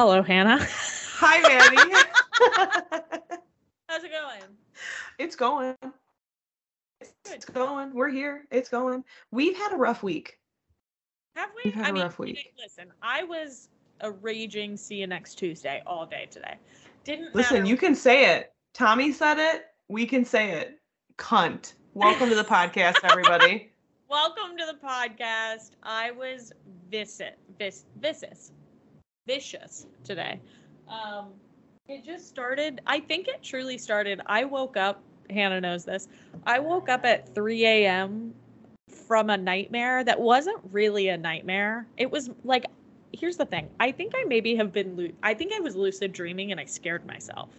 Hello, Hannah. Hi, Manny. How's it going? It's going. It's going. We're here. It's going. We've had a rough week. Have we? We've had a rough week. Listen, I was a raging see you next Tuesday all day today. Listen, you can say it. Tommy said it. We can say it. Cunt. Welcome to the podcast, everybody. Welcome to the podcast. I was vicious today. It just started. I think it truly started. I woke up. Hannah knows this. I woke up at 3 a.m. from a nightmare that wasn't really a nightmare. It was like, here's the thing. I think I maybe have been. I think I was lucid dreaming and I scared myself.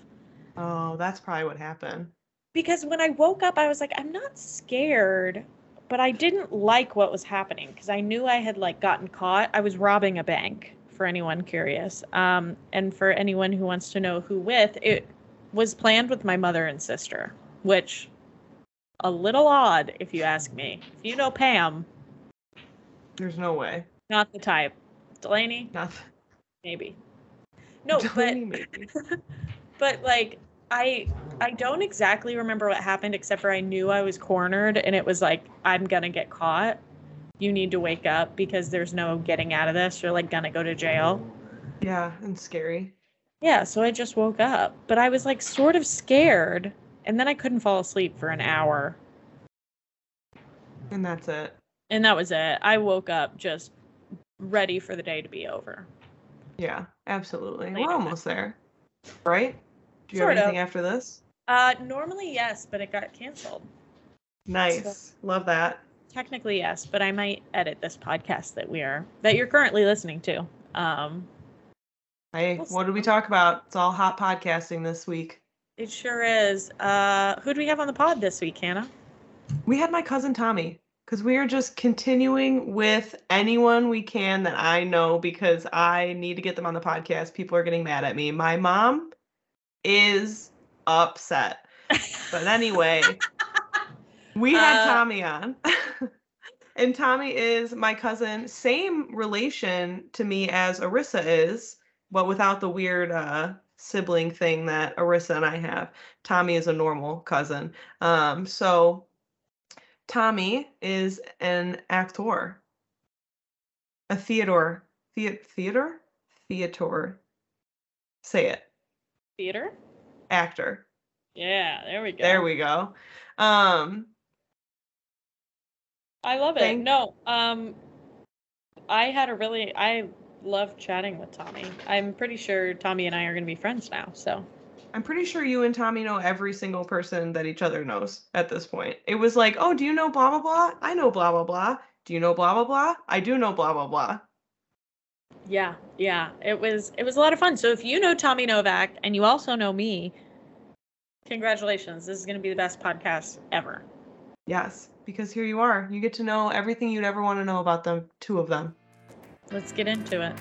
Oh, that's probably what happened. Because when I woke up, I was like, I'm not scared. But I didn't like what was happening because I knew I had gotten caught. I was robbing a bank, for anyone curious. And for anyone who wants to know who with, it was planned with my mother and sister, which a little odd if you ask me. If you know Pam. There's no way. Not the type. Delaney? Nothing. Maybe. No, Delaney, but maybe. But I don't exactly remember what happened, except for I knew I was cornered, and it was like, I'm going to get caught. You need to wake up because there's no getting out of this. You're going to go to jail. Yeah, and scary. Yeah, so I just woke up. But I was sort of scared, and then I couldn't fall asleep for an hour. And that's it. And that was it. I woke up just ready for the day to be over. Yeah, absolutely. We're almost there, right? Do you have anything after this? Normally, yes, but it got canceled. Nice. So, love that. Technically, yes, but I might edit this podcast that you're currently listening to. Hey, what did we talk about? It's all hot podcasting this week. It sure is. Who do we have on the pod this week, Hannah? We had my cousin Tommy, because we are just continuing with anyone we can that I know, because I need to get them on the podcast. People are getting mad at me. My mom is upset. But anyway, we had Tommy on. And Tommy is my cousin, same relation to me as Arissa is, but without the weird sibling thing that Arissa and I have. Tommy is a normal cousin. So Tommy is an actor. A theater? Say it. Theater? Actor. Yeah, there we go. There we go. I love it. I love chatting with Tommy. I'm pretty sure Tommy and I are going to be friends now, so. I'm pretty sure you and Tommy know every single person that each other knows at this point. It was like, oh, do you know blah, blah, blah? I know blah, blah, blah. Do you know blah, blah, blah? I do know blah, blah, blah. Yeah. It was a lot of fun. So if you know Tommy Novak and you also know me, congratulations. This is going to be the best podcast ever. Yes, because here you are. You get to know everything you'd ever want to know about the two of them. Let's get into it.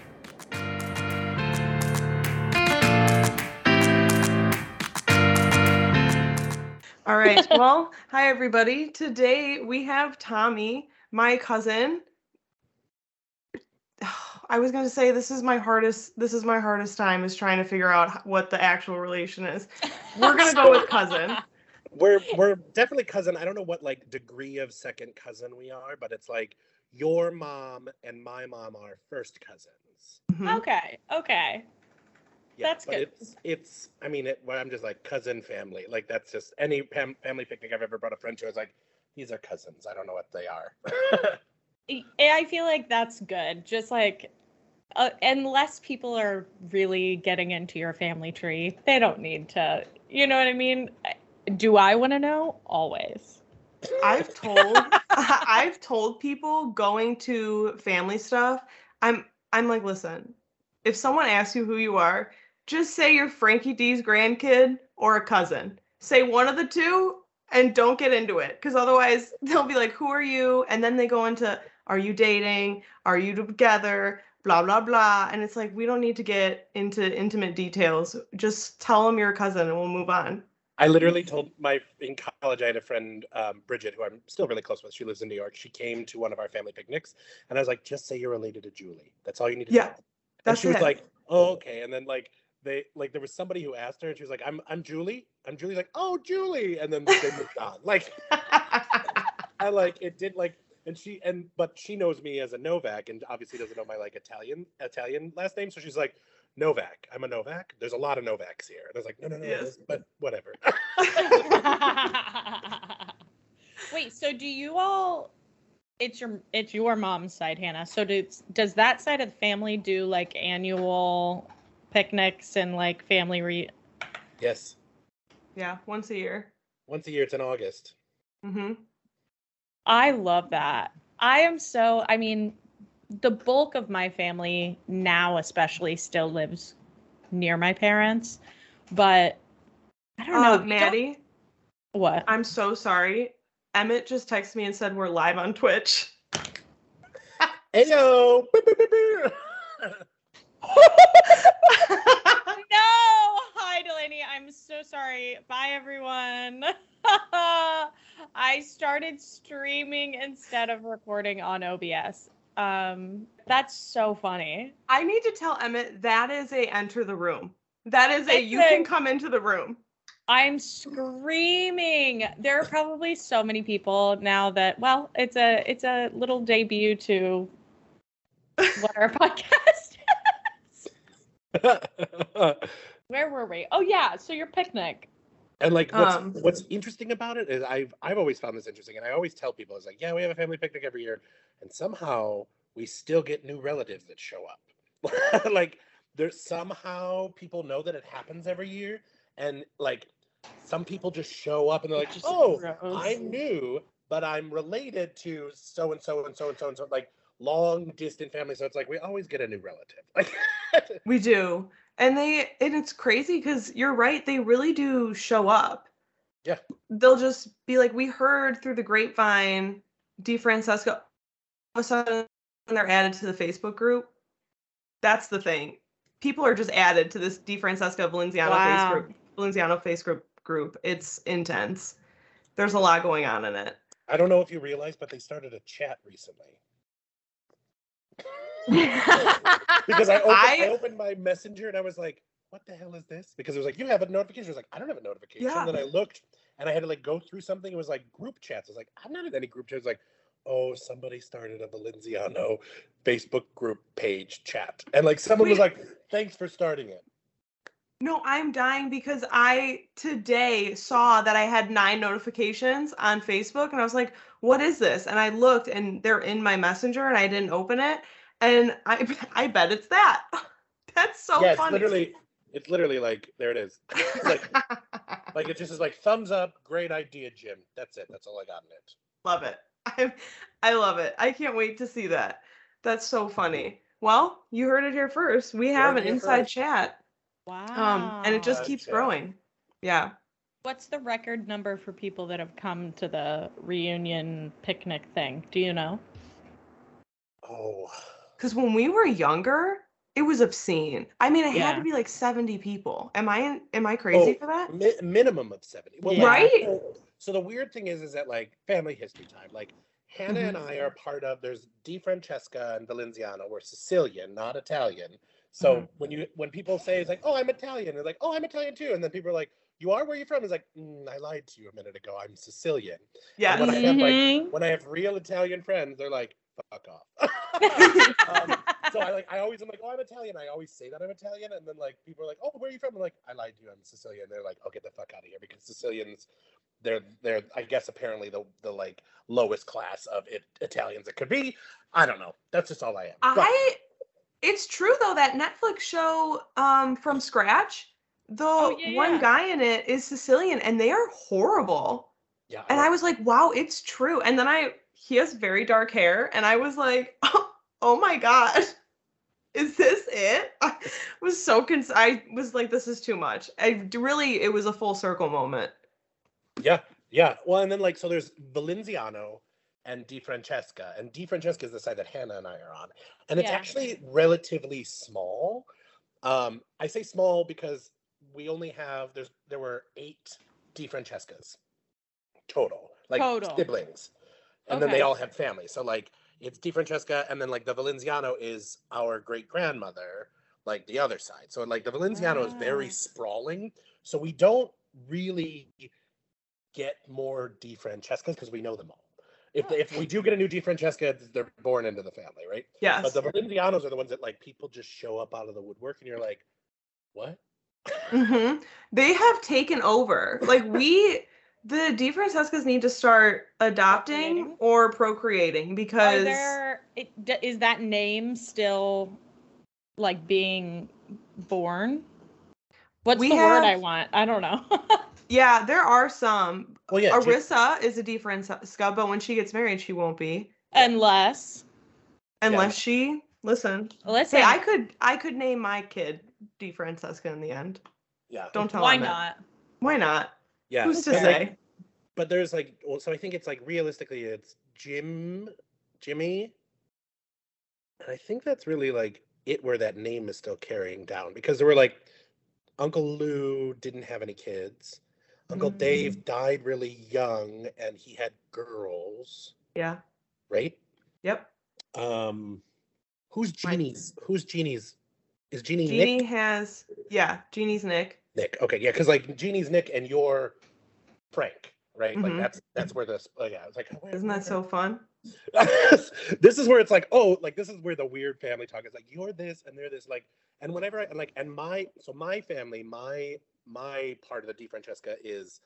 All right. Well, hi, everybody. Today we have Tommy, my cousin. I was going to say this is my hardest time is trying to figure out what the actual relation is. We're going to go with cousin. We're definitely cousin. I don't know what degree of second cousin we are, but it's your mom and my mom are first cousins. Mm-hmm. Okay. Yeah, that's good. I'm just cousin family. That's just any family picnic I've ever brought a friend to. I was these are cousins. I don't know what they are. I feel that's good. Just unless people are really getting into your family tree, they don't need to, you know what I mean? Do I want to know? Always. I've told people going to family stuff, I'm listen, if someone asks you who you are, just say you're Frankie D's grandkid or a cousin. Say one of the two and don't get into it, because otherwise they'll be who are you? And then they go into, are you dating? Are you together? Blah, blah, blah. And it's we don't need to get into intimate details. Just tell them you're a cousin and we'll move on. I literally told in college, I had a friend, Bridget, who I'm still really close with. She lives in New York. She came to one of our family picnics and I was just say you're related to Julie. That's all you need to know. And she was oh, okay. And then like they like there was somebody who asked her and she was like, I'm Julie. I'm Julie's like, oh, Julie. And then they moved on. Like I like it did like but she knows me as a Novak and obviously doesn't know my like Italian last name. So she's like, Novak. I'm a Novak. There's a lot of Novaks here. And I was like, no, yes. But whatever. Wait, so do you all it's your mom's side, Hannah. So does that side of the family do like annual picnics and like family Yes. Yeah, once a year. Once a year, it's in August. Mm-hmm. I love that. The bulk of my family now especially still lives near my parents, but I don't know. Maddie? What? I'm so sorry. Emmett just texted me and said we're live on Twitch. Heyo! No! Hi, Delaney. I'm so sorry. Bye, everyone. I started streaming instead of recording on OBS. That's so funny. I need to tell Emmett that is a enter the room. That is you can come into the room. I'm screaming. There are probably so many people now that, well, it's a little debut to what our podcast is. Where were we? Oh yeah, so your picnic. And like what's interesting about it is I've always found this interesting, and I always tell people it's like, yeah, we have a family picnic every year, and somehow we still get new relatives that show up. Like there's somehow people know that it happens every year, and like some people just show up and they're like, oh, I'm new, but I'm related to so and so and so and so and so, like long distant family. So it's like we always get a new relative. Like we do. And it's crazy because you're right. They really do show up. Yeah. They'll just be like, we heard through the grapevine, DeFrancesco. All of a sudden, they're added to the Facebook group. That's the thing. People are just added to this DeFrancesco Valenziano Facebook group. It's intense. There's a lot going on in it. I don't know if you realize, but they started a chat recently. Because I opened my messenger and I was like, what the hell is this? Because it was like, you have a notification. I was like, I don't have a notification. Yeah. And then I looked and I had to like go through something. It was like group chats. I was like, I'm not in any group chats. Like, oh, somebody started a Valenziano Facebook group page chat. And like someone was like, thanks for starting it. No, I'm dying because I today saw that I had 9 notifications on Facebook and I was like, what is this? And I looked and they're in my messenger and I didn't open it. And I bet it's that. That's so funny. It's literally like, there it is. It's like, like, it just is like, thumbs up, great idea, Jim. That's it. That's all I got in it. Love it. I love it. I can't wait to see that. That's so funny. Well, you heard it here first. We have an inside chat. Wow. And it just keeps growing. Yeah. What's the record number for people that have come to the reunion picnic thing? Do you know? Oh. Because when we were younger, it was obscene. I mean, it had to be like 70 people. Am I crazy for that? Minimum of 70. Well, right? Like, so the weird thing is that like family history time, like Hannah and I are part of, there's DeFrancesca and Valenziano. We're Sicilian, not Italian. So when people say it's like, oh, I'm Italian, they're like, oh, I'm Italian too. And then people are like, you are? Where are you from? It's like, I lied to you a minute ago. I'm Sicilian. Yeah. And when I have real Italian friends, they're like, fuck off. So I always am like, oh, I'm Italian. I always say that I'm Italian, and then like people are like, oh, where are you from? I'm like, I lied to you, I'm Sicilian. They're like, oh, get the fuck out of here, because Sicilians, they're I guess apparently the like lowest class of Italians it could be. I don't know. That's just all I am. It's true though, that Netflix show From Scratch, one guy in it is Sicilian, and they are horrible. Yeah. And I was like, wow, it's true. And then he has very dark hair, and I was like, oh my God, is this it? I was so I was like, this is too much. It was a full circle moment. Yeah. Well, and then like, so there's Valenziano and DeFrancesca, and DeFrancesca is the side that Hannah and I are on, and it's actually relatively small. I say small because we only have there were 8 DeFrancescas total, like siblings. And then they all have families. So like it's DeFrancesca, and then like the Valenziano is our great grandmother. like the other side. So like the Valenciano is very sprawling. So we don't really get more DeFrancescas because we know them all. If we do get a new DeFrancesca, they're born into the family, right? Yes. But the Valenzianos are the ones that like people just show up out of the woodwork, and you're like, what? Mm-hmm. They have taken over. Like the DeFrancescas need to start adopting or procreating because is that name still like being born? What's the word I want? I don't know. Yeah, there are some. Well, yeah, Arissa is a DeFrancesca, but when she gets married, she won't be. Unless she listen. Hey, I could name my kid DeFrancesca in the end. Yeah. Don't tell him. Why not? Yeah. Who's to say? Like, but there's like, well, so I think it's like realistically, it's Jimmy, and I think that's really like it where that name is still carrying down because there were like Uncle Lou didn't have any kids. Uncle Dave died really young, and he had girls. Yeah. Right? Yep. Who's Jeannie's? Is Jeannie Nick? Jeannie has, Jeannie's Nick. Nick, okay, yeah, because like Jeannie's Nick and you're Frank, right? Mm-hmm. Like that's where this, it's like. Oh, isn't that so fun? This is where it's like, oh, like this is where the weird family talk is like, you're this and they're this, like, and whenever I like, and my family, my part of the DeFrancesca is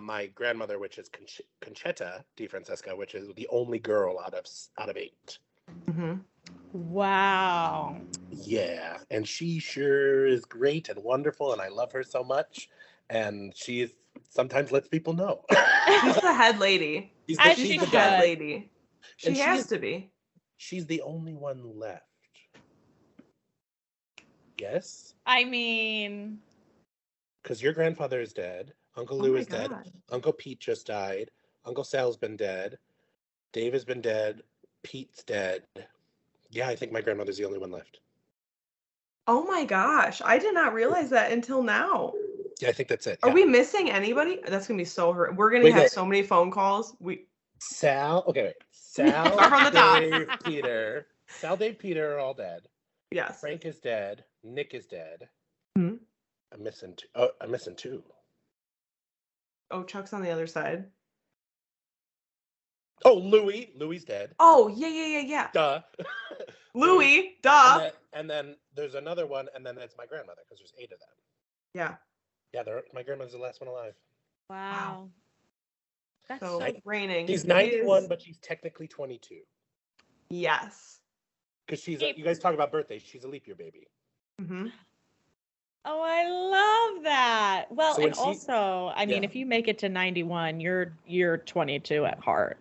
my grandmother, which is Conchetta DeFrancesca, which is the only girl out of 8. Mm-hmm. Wow. Yeah, and she sure is great and wonderful, and I love her so much. And she sometimes lets people know. She's the head lady. She's the head lady. She has to be. She's the only one left. Yes? I mean... Because your grandfather is dead. Uncle Lou is dead. Uncle Pete just died. Uncle Sal's been dead. Dave has been dead. Pete's dead. Yeah, I think my grandmother's the only one left. Oh my gosh. I did not realize that until now. Yeah, I think that's it. Yeah. Are we missing anybody? That's going to be so hurt. We're going to have so many phone calls. Sal, Dave, Peter. Sal, Dave, Peter are all dead. Yes. Frank is dead. Nick is dead. Mm-hmm. I'm missing two. Oh, Chuck's on the other side. Oh, Louie's dead. Oh, yeah. Duh. Louie, duh. And then there's another one, and then it's my grandmother, because there's 8 of them. Yeah. Yeah, my grandmother's the last one alive. Wow. That's so raining. She's 91, but she's technically 22. Yes. Because she's, you guys talk about birthdays, she's a leap year baby. Mm-hmm. Oh, I love that. Well, so and also, I mean, if you make it to 91, you're 22 at heart.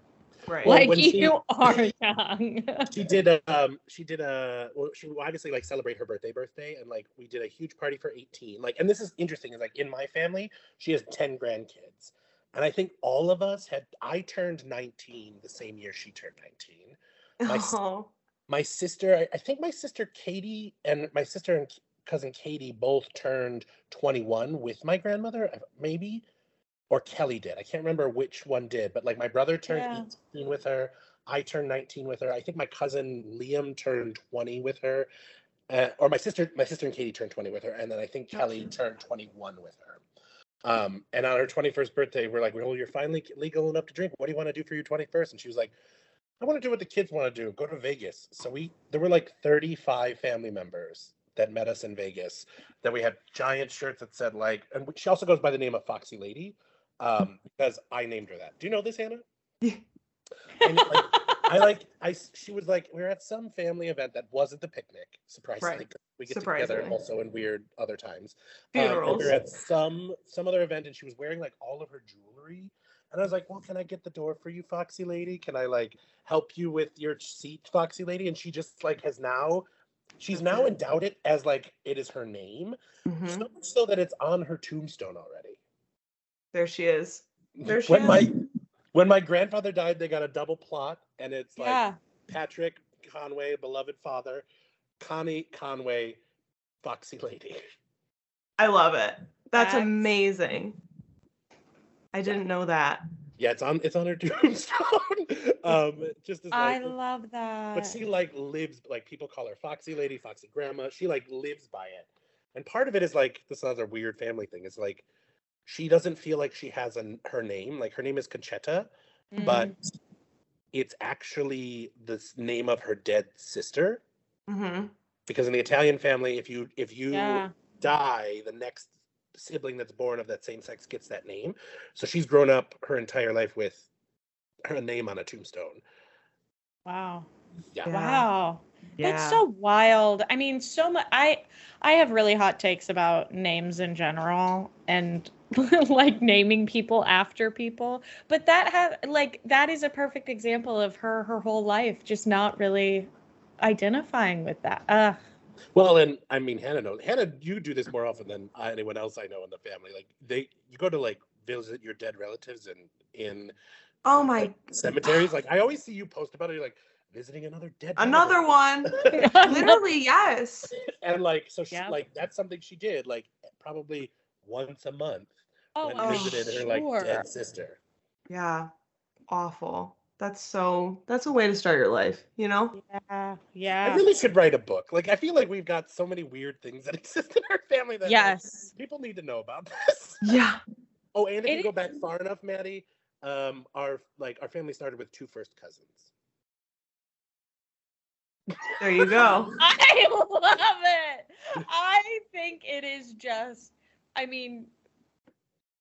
Right. Well, like you are young. She will obviously like celebrate her birthday, and like we did a huge party for 18. Like, and this is interesting, is like in my family, she has 10 grandkids. And I think all of us I turned 19 the same year she turned 19. My sister, I think my sister Katie and my sister and cousin Katie both turned 21 with my grandmother, maybe. Or Kelly did. I can't remember which one did, but like my brother turned 18 with her. I turned 19 with her. I think my cousin Liam turned 20 with her, or my sister and Katie turned 20 with her, and then I think Kelly turned 21 with her. And on her 21st birthday, we're like, "Well, you're finally legal enough to drink. What do you want to do for your 21st?" And she was like, "I want to do what the kids want to do. Go to Vegas." So there were like 35 family members that met us in Vegas. That we had giant shirts that said like, and she also goes by the name of Foxy Lady. Because I named her that. Do you know this, Hannah? Yeah. And, like, she was like, we were at some family event that wasn't the picnic, surprisingly. Right. We get together also in weird other times. Funerals. We were at some other event, and she was wearing like all of her jewelry. And I was like, well, can I get the door for you, Foxy Lady? Can I like help you with your seat, Foxy Lady? And she just like she's now endowed it as like, it is her name. Mm-hmm. So much so that it's on her tombstone already. There she is. When my grandfather died, they got a double plot, and it's like Patrick Conway, beloved father, Connie Conway, Foxy Lady. I love it. That's amazing. I didn't know that. Yeah, it's on her tombstone. Just as, like, I love that. But she lives, people call her Foxy Lady, Foxy Grandma. She lives by it. And part of it is this other weird family thing. It's she doesn't feel like she has her name. Her name is Conchetta, but it's actually the name of her dead sister. Mm-hmm. Because in the Italian family, if you die, the next sibling that's born of that same sex gets that name. So she's grown up her entire life with her name on a tombstone. Wow. Yeah. Wow. Yeah. That's so wild. I mean, so much. I have really hot takes about names in general and naming people after people. But that is a perfect example of her whole life just not really identifying with that. Well, and I mean, Hannah knows. Hannah, you do this more often than anyone else I know in the family. You go to visit your dead relatives in oh my cemeteries. I always see you post about it. You're visiting another dead. Another relative. One. Literally, yes. And she, that's something she did probably once a month. Visited her dead sister. Yeah, awful. That's a way to start your life, you know? Yeah, yeah. I really should write a book. I feel like we've got so many weird things that exist in our family that people need to know about this. Yeah. Oh, and if you go back far enough, Maddie, our family started with two first cousins. There you go. I love it. I think it is just, I mean,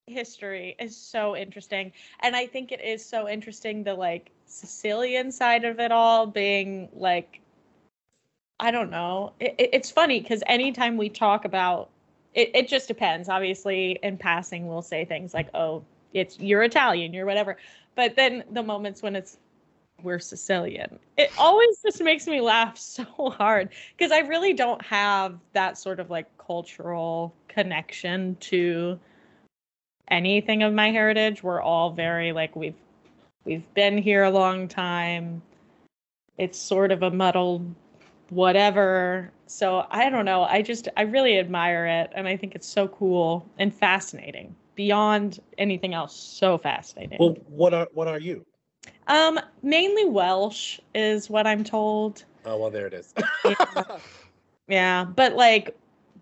history is so interesting, and I think it is so interesting the Sicilian side of it all being I don't know, it's funny because anytime we talk about it, it just depends, obviously. In passing, we'll say things like, oh, it's, you're Italian, you're whatever, but then the moments when it's, we're Sicilian, it always just makes me laugh so hard because I really don't have that sort of cultural connection to anything of my heritage. We're all very we've been here a long time. It's sort of a muddled whatever. So I don't know. I really admire it, and I think it's so cool and fascinating beyond anything else. So fascinating. Well, what are you? Mainly Welsh is what I'm told. Oh, well, there it is. Yeah, but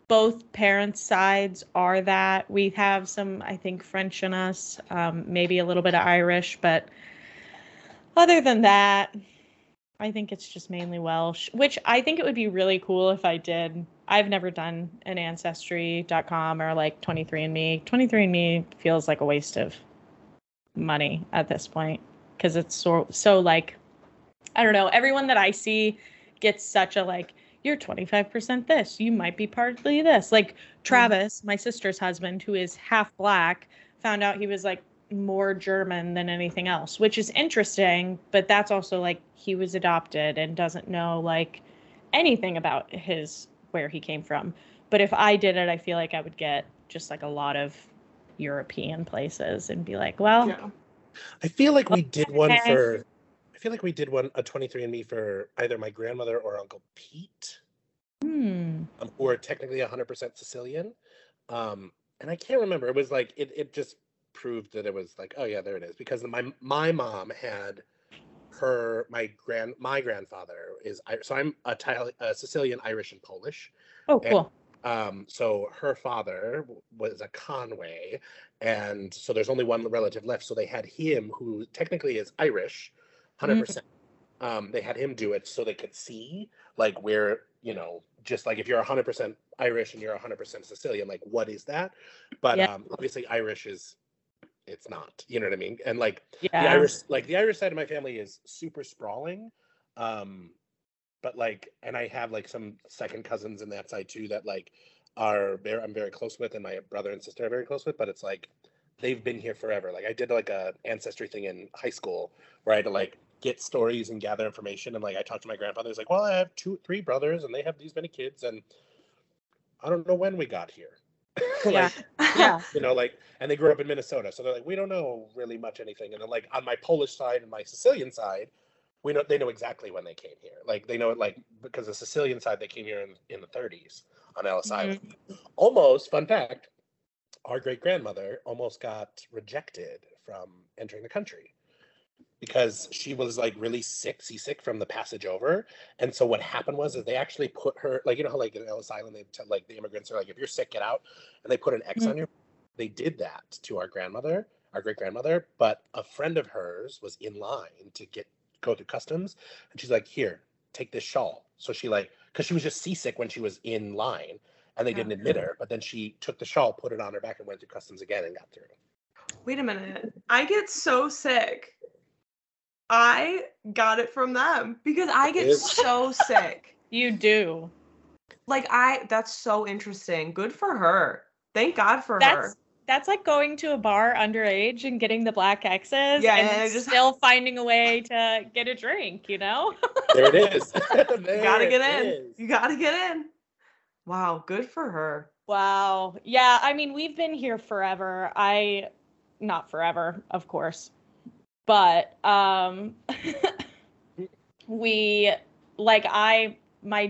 both parents' sides are that. We have some, I think, French in us, maybe a little bit of Irish, but other than that, I think it's just mainly Welsh, which I think it would be really cool if I did. I've never done an Ancestry.com or 23andMe. 23andMe feels like a waste of money at this point because it's so I don't know, everyone that I see gets such a you're 25% this, you might be partly this. Travis, my sister's husband, who is half black, found out he was more German than anything else, which is interesting, but that's also he was adopted and doesn't know anything about where he came from. But if I did it, I feel I would get just a lot of European places and be well, yeah. I feel we did one for, I feel we did one, a 23andMe for either my grandmother or Uncle Pete, who are technically 100% Sicilian. And I can't remember. It was it just proved that it was oh yeah, there it is. Because my mom had my grandfather is, so I'm a Sicilian, Irish, and Polish. Oh, cool. So her father was a Conway. And so there's only one relative left. So they had him, who technically is Irish, 100%. They had him do it so they could see where, you know, just if you're 100% Irish and you're 100% Sicilian, what is that? But yeah. Obviously Irish is, it's not, you know what I mean? And the Irish side of my family is super sprawling. But I have some second cousins in that side too that are there, I'm very close with, and my brother and sister are very close with, but it's they've been here forever. I did a ancestry thing in high school where I had to get stories and gather information. And I talked to my grandfather. He's well, I have 2-3 brothers and they have these many kids. And I don't know when we got here. Yeah. You know, and they grew up in Minnesota. So they're we don't know really much anything. And then on my Polish side and my Sicilian side, they know exactly when they came here. They know it because the Sicilian side, they came here in the 30s on Ellis Island. Almost, fun fact, our great grandmother almost got rejected from entering the country, because she was like really seasick from the passage over. And so what happened was that they actually put her, like, you know how like in Ellis Island, they tell like the immigrants are like, if you're sick, get out. And they put an X on your, they did that to our grandmother, our great grandmother, but a friend of hers was in line to go through customs. And she's like, here, take this shawl. So she like, cause she was just seasick when she was in line and they didn't admit her, but then she took the shawl, put it on her back and went through customs again and got through. Wait a minute. I get so sick. I got it from them because I get so sick. You do. Like that's so interesting. Good for her. Thank God for her. That's like going to a bar underage and getting the black X's and just still finding a way to get a drink, you know? There it is. You gotta get in. Wow. Good for her. Wow. Yeah. I mean, we've been here forever. Not forever, of course. But my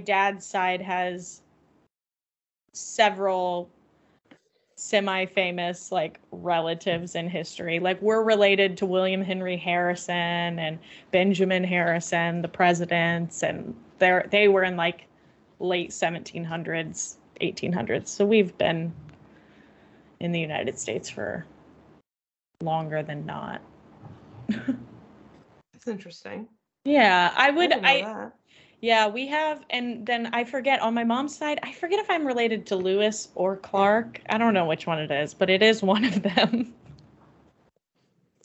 dad's side has several semi-famous like relatives in history. Like we're related to William Henry Harrison and Benjamin Harrison, the presidents, and they were in like late 1700s, 1800s. So we've been in the United States for longer than not. That's interesting. Yeah, we have, and then I forget on my mom's side, I forget if I'm related to Lewis or Clark. I don't know which one it is, but it is one of them.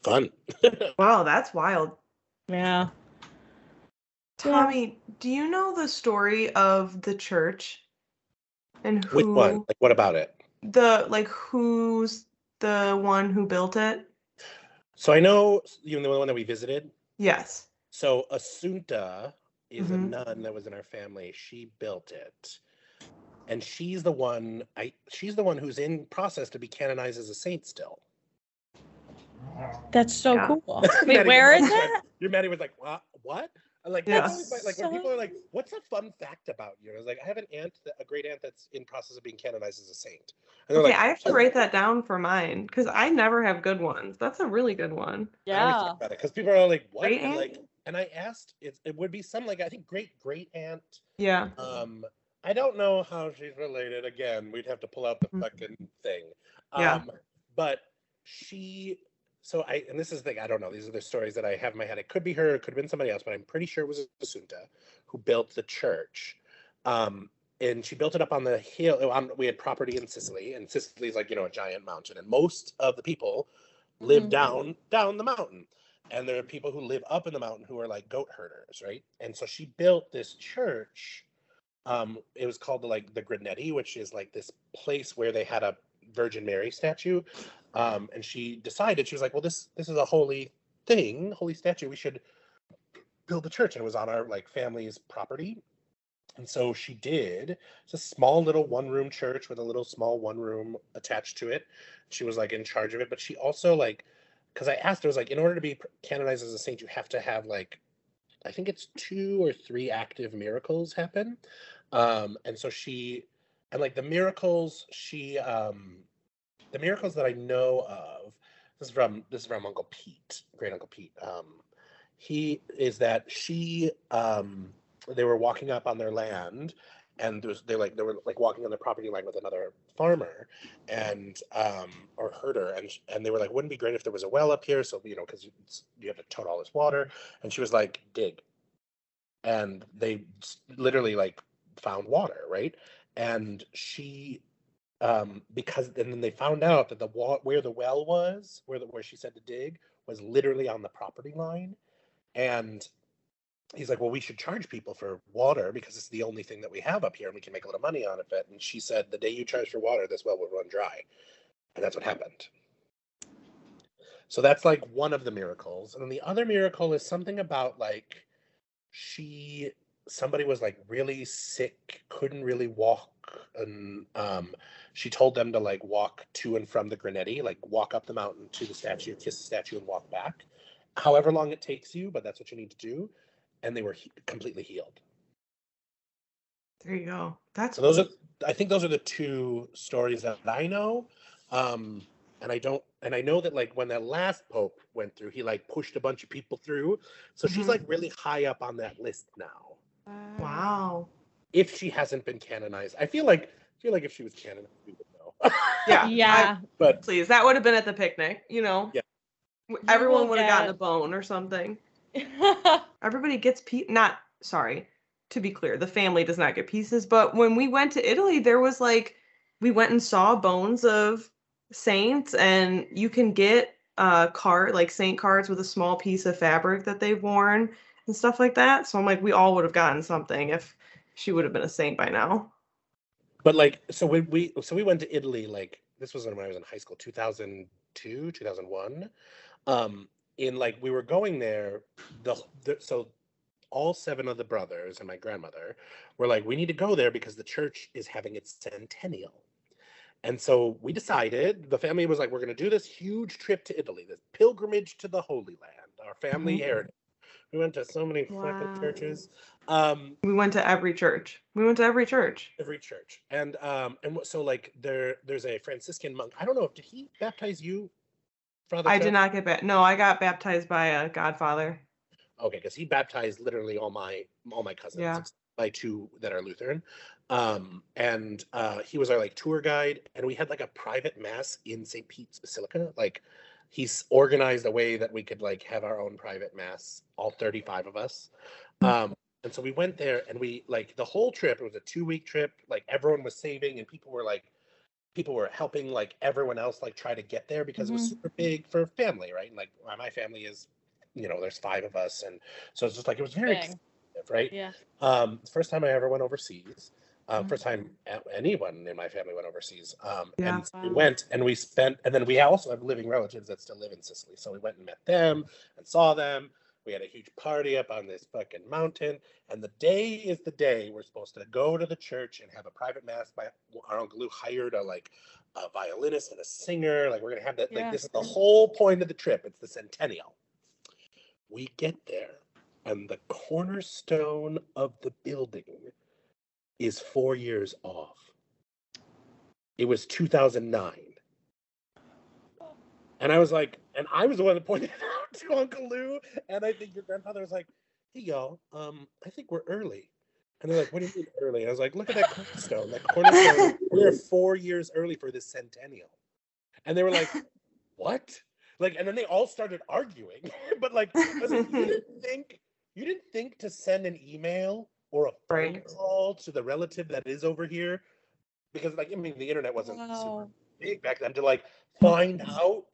Fun. Wow, that's wild. Yeah. Tommy, do you know the story of the church? And who? Which one? Like, what about it? Who's the one who built it? So I know, you know, the one that we visited? Yes. So Assunta is a nun that was in our family. She built it. And she's the one who's in process to be canonized as a saint still. That's so cool. Wait, where is that? Your Maddie was like, what? I'm like, when people are like, what's a fun fact about you? I was like, I have a great aunt that's in process of being canonized as a saint. And they're I have to write that down for mine because I never have good ones. That's a really good one. Yeah. Because people are like, what? And, I asked, it would be some, like, I think great aunt. Yeah. I don't know how she's related. Again, we'd have to pull out the fucking thing. But she... So and this is the thing, I don't know. These are the stories that I have in my head. It could be her, it could have been somebody else, but I'm pretty sure it was Assunta who built the church. And she built it up on the hill. We had property in Sicily, and Sicily's like, you know, a giant mountain. And most of the people live down the mountain. And there are people who live up in the mountain who are like goat herders, right? And so she built this church. It was called the Grenetti, which is like this place where they had a Virgin Mary statue. And she decided, she was like, well, this is a holy thing, holy statue. We should build a church. And it was on our family's property. And so she did. It's a small little one-room church with a little small one-room attached to it. She was in charge of it. But she also because I asked her, was in order to be canonized as a saint, you have to have I think it's 2 or 3 active miracles happen. And so she, and the miracles, she, the miracles that I know of, this is from Uncle Pete, great Uncle Pete. They were walking up on their land, and they were walking on the property line with another farmer, and or herder, and they were like, wouldn't it be great if there was a well up here? So because you have to tote all this water, and she was like, dig, and they literally found water, right? And she. Because then they found out that where the well was, where she said to dig, was literally on the property line. And he's like, well, we should charge people for water because it's the only thing that we have up here and we can make a lot of money on it. And she said, the day you charge for water, this well will run dry. And that's what happened. So that's one of the miracles. And then the other miracle is something about somebody was really sick, couldn't really walk, and she told them to walk to and from the Grenetti, walk up the mountain to the statue, kiss the statue, and walk back, however long it takes you, but that's what you need to do. And they were completely healed. There you go. That's so those are. I think those are the 2 stories that I know, and I don't And I know that, like, when that last pope went through, he, like, pushed a bunch of people through. So she's, like, really high up on that list now. Wow. If she hasn't been canonized. I feel like if she was canonized, we would know. Yeah. But please, that would have been at the picnic, you know. Yeah. Everyone would have gotten a bone or something. Everybody gets to be clear, the family does not get pieces. But when we went to Italy, there was, like, we went and saw bones of saints, and you can get saint cards with a small piece of fabric that they've worn and stuff like that. So I'm like, we all would have gotten something if she would have been a saint by now. But like, so when we went to Italy, like, this was when I was in high school, 2002, 2001. In like, we were going there, so all seven of the brothers and my grandmother were like, we need to go there because the church is having its centennial. And so we decided, the family was like, we're going to do this huge trip to Italy, this pilgrimage to the Holy Land, our family heritage. We went to so many fucking churches. We went to every church. Every church. And so, like, there's a Franciscan monk. I don't know, did he baptize you, Father? I did not get baptized. No, I got baptized by a godfather. Okay, because he baptized literally all my cousins. Yeah. By two that are Lutheran. He was our, like, tour guide, and we had, like, a private mass in St. Pete's Basilica. Like, he's organized a way that we could, like, have our own private mass, all 35 of us. And so we went there, and we, like, the whole trip, it was a 2-week trip. Like, everyone was saving, and people were helping, like, everyone else, like, try to get there because it was super big for family, right? And, like, my family is, you know, there's 5 of us, and so it's just, like, it was very exciting. Right? Yeah. First time I ever went overseas. First time anyone in my family went overseas. And so we went, and we spent, and then we also have living relatives that still live in Sicily. So we went and met them and saw them. We had a huge party up on this fucking mountain. And the day is the day we're supposed to go to the church and have a private mass by our Uncle Lou hired a violinist and a singer. Like, we're going to have that. Yeah. Like, this is the whole point of the trip. It's the centennial. We get there, and the cornerstone of the building is 4 years off. It was 2009. And I was like, and I was the one that pointed it out to Uncle Lou. And I think your grandfather was like, hey, y'all, I think we're early. And they're like, what do you mean early? And I was like, look at that cornerstone. That cornerstone, we're 4 years early for this centennial. And they were like, what? Like, and then they all started arguing. But like, I was like, you didn't think to send an email or a phone call to the relative that is over here, because, like, I mean, the internet wasn't super big back then to, like, find out.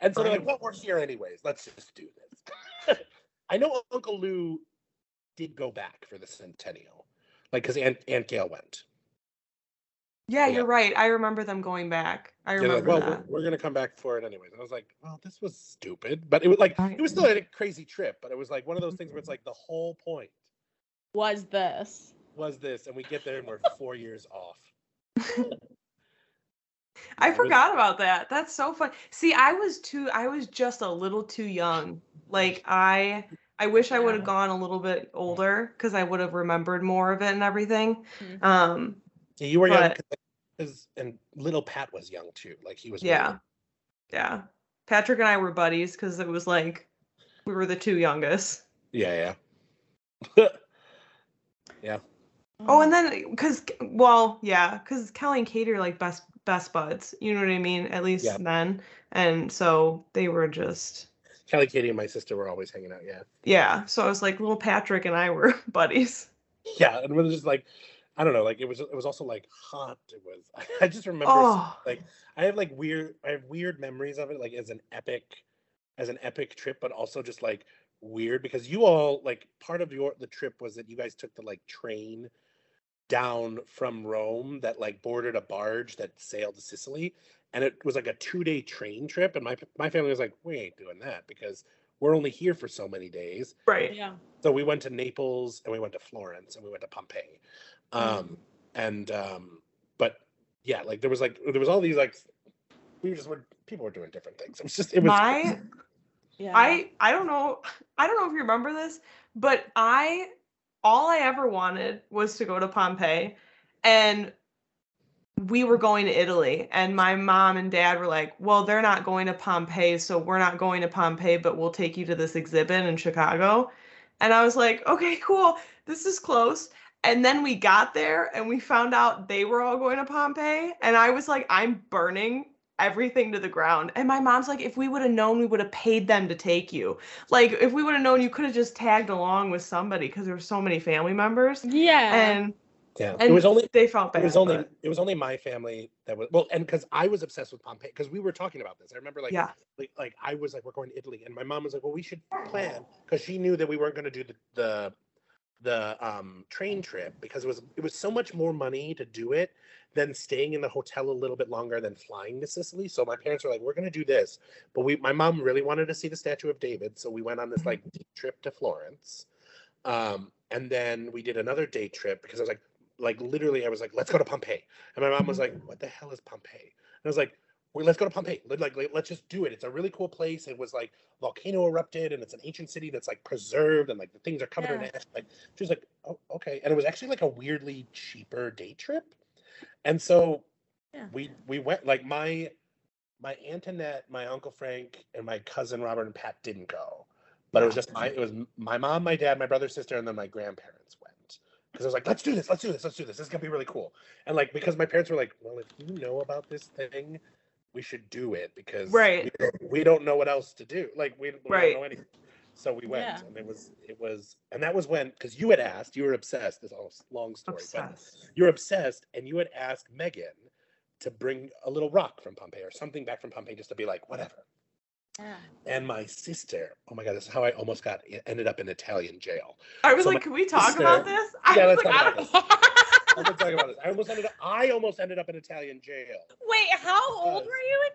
And so they're like, well, we're here anyways. Let's just do this. I know Uncle Lou did go back for the centennial, like, because Aunt Gail went. Yeah, you're right. I remember them going back. I remember we're going to come back for it anyways. And I was like, well, this was stupid. But it was like, it was still a crazy trip. But it was like one of those things where it's like the whole point was this. And we get there and we're 4 years off. I forgot about that. That's so fun. See, I was just a little too young. Like, I wish I would have gone a little bit older because I would have remembered more of it and everything. Mm-hmm. Yeah, you were young, and little Pat was young too. Like, he was. Yeah, young. Yeah. Patrick and I were buddies because it was like we were the two youngest. Yeah. Yeah. Oh, and then because Kelly and Katie are like best buds. You know what I mean? At least then, and so they were just. Kelly, Katie, and my sister were always hanging out. Yeah. Yeah. So I was like, little Patrick and I were buddies. Yeah, and we were just like. I don't know, like, it was also, like, hot. It was, I just remember, like, I have, like, weird memories of it, like, as an epic trip, but also just, like, weird, because you all, like, part of the trip was that you guys took the, like, train down from Rome that, like, boarded a barge that sailed to Sicily, and it was, like, a 2-day train trip, and my family was like, we ain't doing that, because we're only here for so many days. Right. Yeah. So we went to Naples, and we went to Florence, and we went to Pompeii. But there was all these, like, people were doing different things. I don't know if you remember this, but all I ever wanted was to go to Pompeii, and we were going to Italy, and my mom and dad were like, well, they're not going to Pompeii, so we're not going to Pompeii, but we'll take you to this exhibit in Chicago. And I was like, okay, cool. This is close. And then we got there and we found out they were all going to Pompeii. And I was like, I'm burning everything to the ground. And my mom's like, if we would have known, we would have paid them to take you. Like, if we would have known, you could have just tagged along with somebody, because there were so many family members. Yeah. And it was only, they felt bad. It was only my family that was, well, and because I was obsessed with Pompeii, because we were talking about this. I remember like I was like, we're going to Italy. And my mom was like, well, we should plan, because she knew that we weren't going to do the train trip, because it was so much more money to do it than staying in the hotel a little bit longer than flying to Sicily. So my parents were like, we're going to do this. But my mom really wanted to see the Statue of David. So we went on this like day trip to Florence. And then we did another day trip, because I was like literally I was like, let's go to Pompeii. And my mom was like, what the hell is Pompeii? And I was like, well, let's go to Pompeii. Like, let's just do it. It's a really cool place. It was like volcano erupted, and it's an ancient city that's like preserved, and like the things are covered in ash. Like, she was like, oh, okay. And it was actually like a weirdly cheaper day trip. And so we went. Like my aunt Annette, my uncle Frank, and my cousin Robert and Pat didn't go, but it was just my mom, my dad, my brother, sister, and then my grandparents went. Because I was like, let's do this. This is gonna be really cool. And like, because my parents were like, well, if you know about this thing, we should do it, because we don't know what else to do. Like we don't know anything. So we went, and it was, and that was when, because you had asked, you were obsessed. This all long story, but you were obsessed, and you had asked Megan to bring a little rock from Pompeii or something back from Pompeii, just to be like, whatever. Yeah. And my sister, oh my God, this is how I almost ended up in Italian jail. I was like, can we talk about this? Let's talk about this. I almost ended up in Italian jail. Wait, how old were you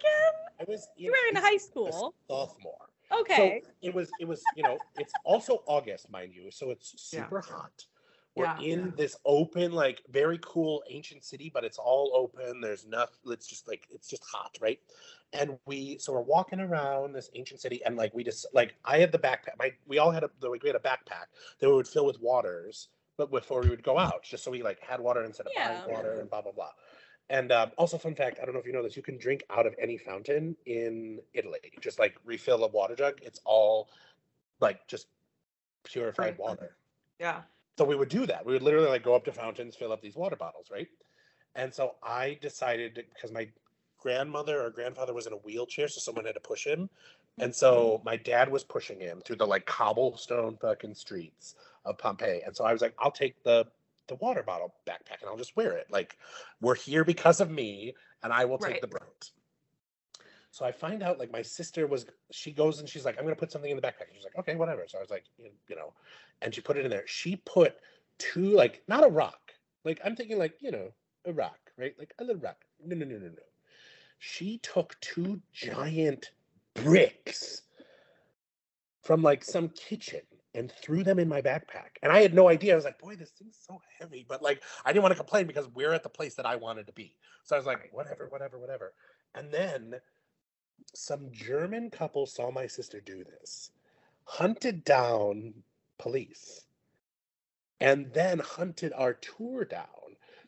again? You were in high school. A sophomore. Okay. So it was, you know, it's also August, mind you, so it's super hot. We're in this open, like very cool ancient city, but it's all open. There's nothing. It's just hot, right? And we're walking around this ancient city, and like we just like I had the backpack. We all had a backpack that we would fill with waters, but before we would go out, just so we like had water instead of buying water and blah blah blah. And also, fun fact: I don't know if you know this, you can drink out of any fountain in Italy. Just like refill a water jug. It's all like just purified water. Yeah. So we would do that. We would literally like go up to fountains, fill up these water bottles, right? And so I decided, because my grandmother or grandfather was in a wheelchair, so someone had to push him. And so my dad was pushing him through the like cobblestone fucking streets of Pompeii. And so I was like, I'll take the water bottle backpack and I'll just wear it. Like, we're here because of me, and I will take the brunt. So I find out, like, my sister she goes and she's like, I'm going to put something in the backpack. She's like, okay, whatever. So I was like, you know, and she put it in there. She put two, like, not a rock. Like, I'm thinking, like, you know, a rock, right? Like, a little rock. No. She took two giant bricks from, like, some kitchen and threw them in my backpack. And I had no idea. I was like, boy, this thing's so heavy. But, like, I didn't want to complain, because we're at the place that I wanted to be. So I was like, whatever. And then some German couple saw my sister do this, hunted down police, and then hunted our tour down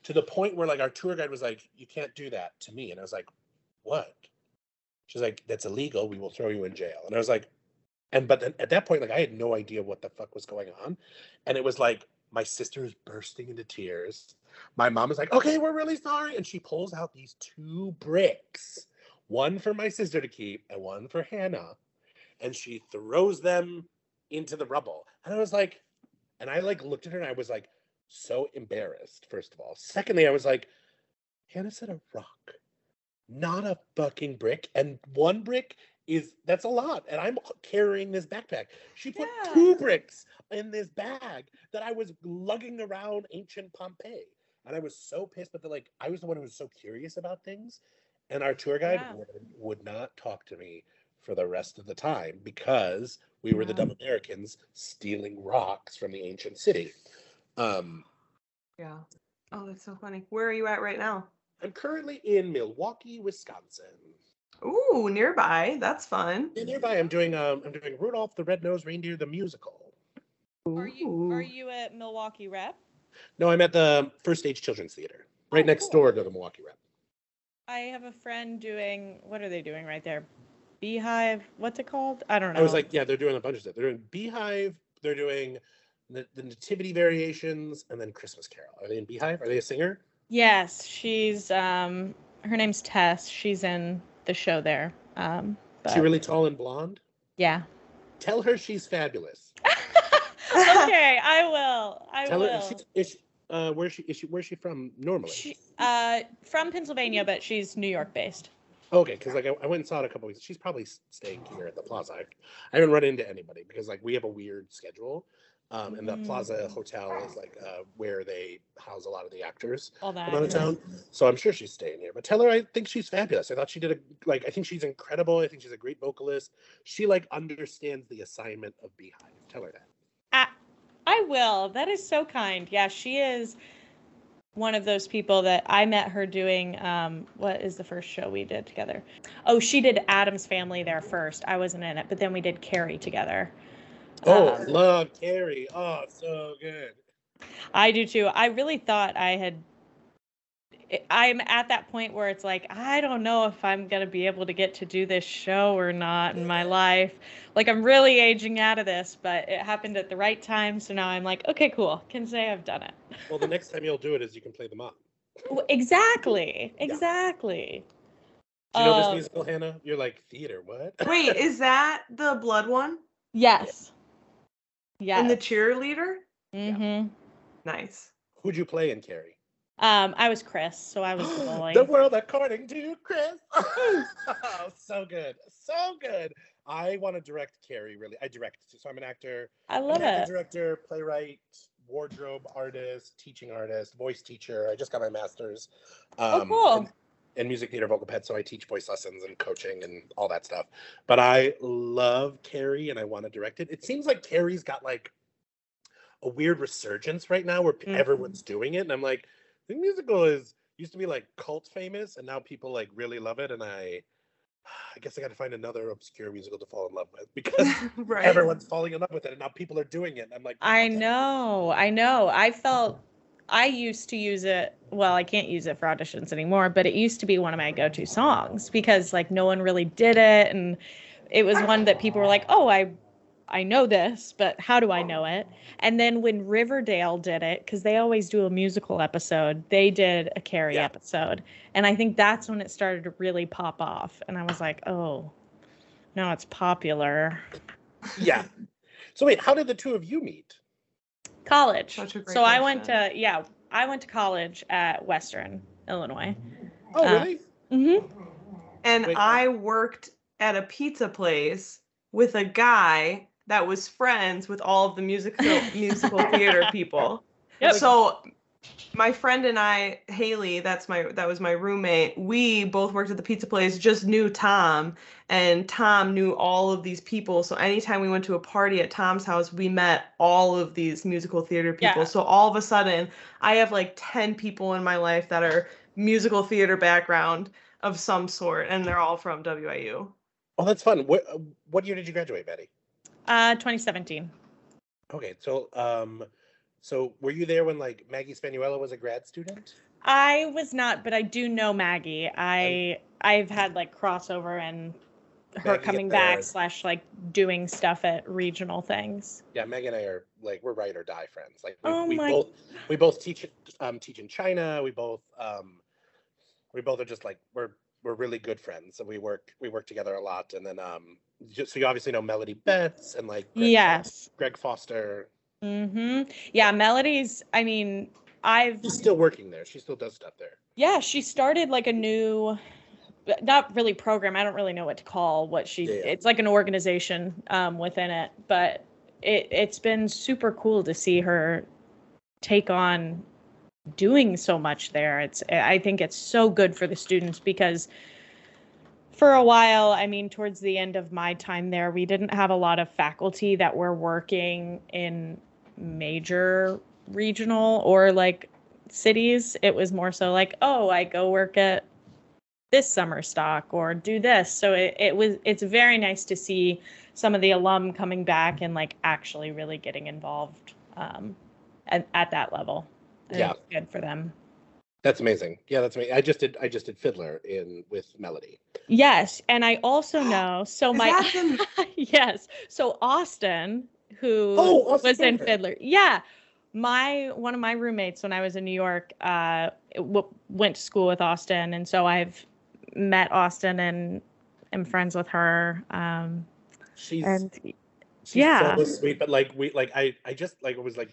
to the point where, like, our tour guide was like, you can't do that to me. And I was like, what? She's like, that's illegal. We will throw you in jail. And I was like, but then at that point, like, I had no idea what the fuck was going on. And it was like, my sister is bursting into tears. My mom is like, okay, we're really sorry. And she pulls out these two bricks, one for my sister to keep and one for Hannah. And she throws them into the rubble. And I was like, and I like looked at her and I was like, so embarrassed, first of all. Secondly, I was like, Hannah said a rock, not a fucking brick. And one brick that's a lot. And I'm carrying this backpack. She put two bricks in this bag that I was lugging around ancient Pompeii. And I was so pissed, but like, I was the one who was so curious about things. And our tour guide would not talk to me for the rest of the time, because we were the dumb Americans stealing rocks from the ancient city. Oh, that's so funny. Where are you at right now? I'm currently in Milwaukee, Wisconsin. Ooh, nearby. That's fun. Yeah, nearby. I'm doing Rudolph the Red-Nosed Reindeer, the musical. Ooh. Are you at Milwaukee Rep? No, I'm at the First Stage Children's Theater, right next door to the Milwaukee Rep. I have a friend doing, what are they doing right there? Beehive, what's it called? I don't know. I was like, yeah, they're doing a bunch of stuff. They're doing Beehive, they're doing the Nativity Variations, and then Christmas Carol. Are they in Beehive? Are they a singer? Yes, she's, her name's Tess. She's in the show there. But... She really tall and blonde? Yeah. Tell her she's fabulous. Okay, I will. Where's she from normally? She, from Pennsylvania, but she's New York based. Okay, because like I went and saw it a couple weeks. She's probably staying here at the Plaza. I haven't run into anybody because like we have a weird schedule, and the Plaza Hotel is like where they house a lot of the actors from out of town. So I'm sure she's staying here. But tell her I think she's fabulous. I thought she did I think she's incredible. I think she's a great vocalist. She like understands the assignment of Beehive. Tell her that. I will. That is so kind. Yeah, she is one of those people that I met her doing. What is the first show we did together? Oh, she did Adam's Family there first. I wasn't in it, but then we did Carrie together. Oh, love Carrie. Oh, so good. I do too. I really thought I'm at that point where it's like, I don't know if I'm going to be able to get to do this show or not in my life. Like, I'm really aging out of this, but it happened at the right time. So now I'm like, okay, cool. Can say I've done it. Well, the next time you'll do it is you can play the mom. Exactly. Exactly. Yeah. Do you know this musical, Hannah? You're like, theater, what? Wait, is that the blood one? Yes. Yeah. And the cheerleader? Mm-hmm. Yeah. Nice. Who'd you play in Carrie? I was Chris, so I was the bully. The world according to Chris. Oh, so good. So good. I want to direct Carrie, really. I direct. So I'm an actor. I love it. Director, playwright, wardrobe artist, teaching artist, voice teacher. I just got my master's. Oh, cool. In music theater vocal ped, so I teach voice lessons and coaching and all that stuff. But I love Carrie, and I want to direct it. It seems like Carrie's got, like, a weird resurgence right now where everyone's doing it. And I'm like... The musical used to be like cult famous, and now people like really love it. And I guess I got to find another obscure musical to fall in love with because right. Everyone's falling in love with it, and now people are doing it. And I'm like, I know. I used to use it. Well, I can't use it for auditions anymore, but it used to be one of my go-to songs because like no one really did it, and it was one that people were like, oh, I know this, but how do I know it? And then when Riverdale did it, because they always do a musical episode, they did a Carrie episode. And I think that's when it started to really pop off. And I was like, oh, now it's popular. Yeah. So wait, how did the two of you meet? College. So I went to college at Western Illinois. Oh, really? Mm-hmm. And I worked at a pizza place with a guy that was friends with all of the musical theater people. Yep. So my friend and I, Haley, that was my roommate, we both worked at the pizza place, just knew Tom, and Tom knew all of these people. So anytime we went to a party at Tom's house, we met all of these musical theater people. Yeah. So all of a sudden, I have like 10 people in my life that are musical theater background of some sort, and they're all from WIU. Oh, that's fun. What year did you graduate, Betty? 2017. Okay, so were you there when like Maggie Spanuella was a grad student? I was not, but I do know Maggie. I've had like crossover and her Maggie coming back / like doing stuff at regional things. Yeah, Maggie and I are like we're ride or die friends. Like we both teach in China. We both are just like we're really good friends, and we work together a lot. And then so you obviously know Melody Betts and like Greg Foster. Mm-hmm. Yeah, Melody's. I mean, she's still working there. She still does stuff there. Yeah, she started like a new, not really program. I don't really know what to call what she. Yeah. It's like an organization within it, but it's been super cool to see her take on doing so much there. I think it's so good for the students because for a while, I mean, towards the end of my time there, we didn't have a lot of faculty that were working in major regional or like cities. It was more so like, oh, I go work at this summer stock or do this. So it's very nice to see some of the alum coming back and like actually really getting involved at that level. Yeah, good for them. That's amazing. Yeah, that's amazing. I just did Fiddler with Melody. Yes, and I also know. So yes. So Austin, who was in Fiddler, yeah. One of my roommates when I was in New York went to school with Austin, and so I've met Austin and am friends with her. She's so sweet, but I was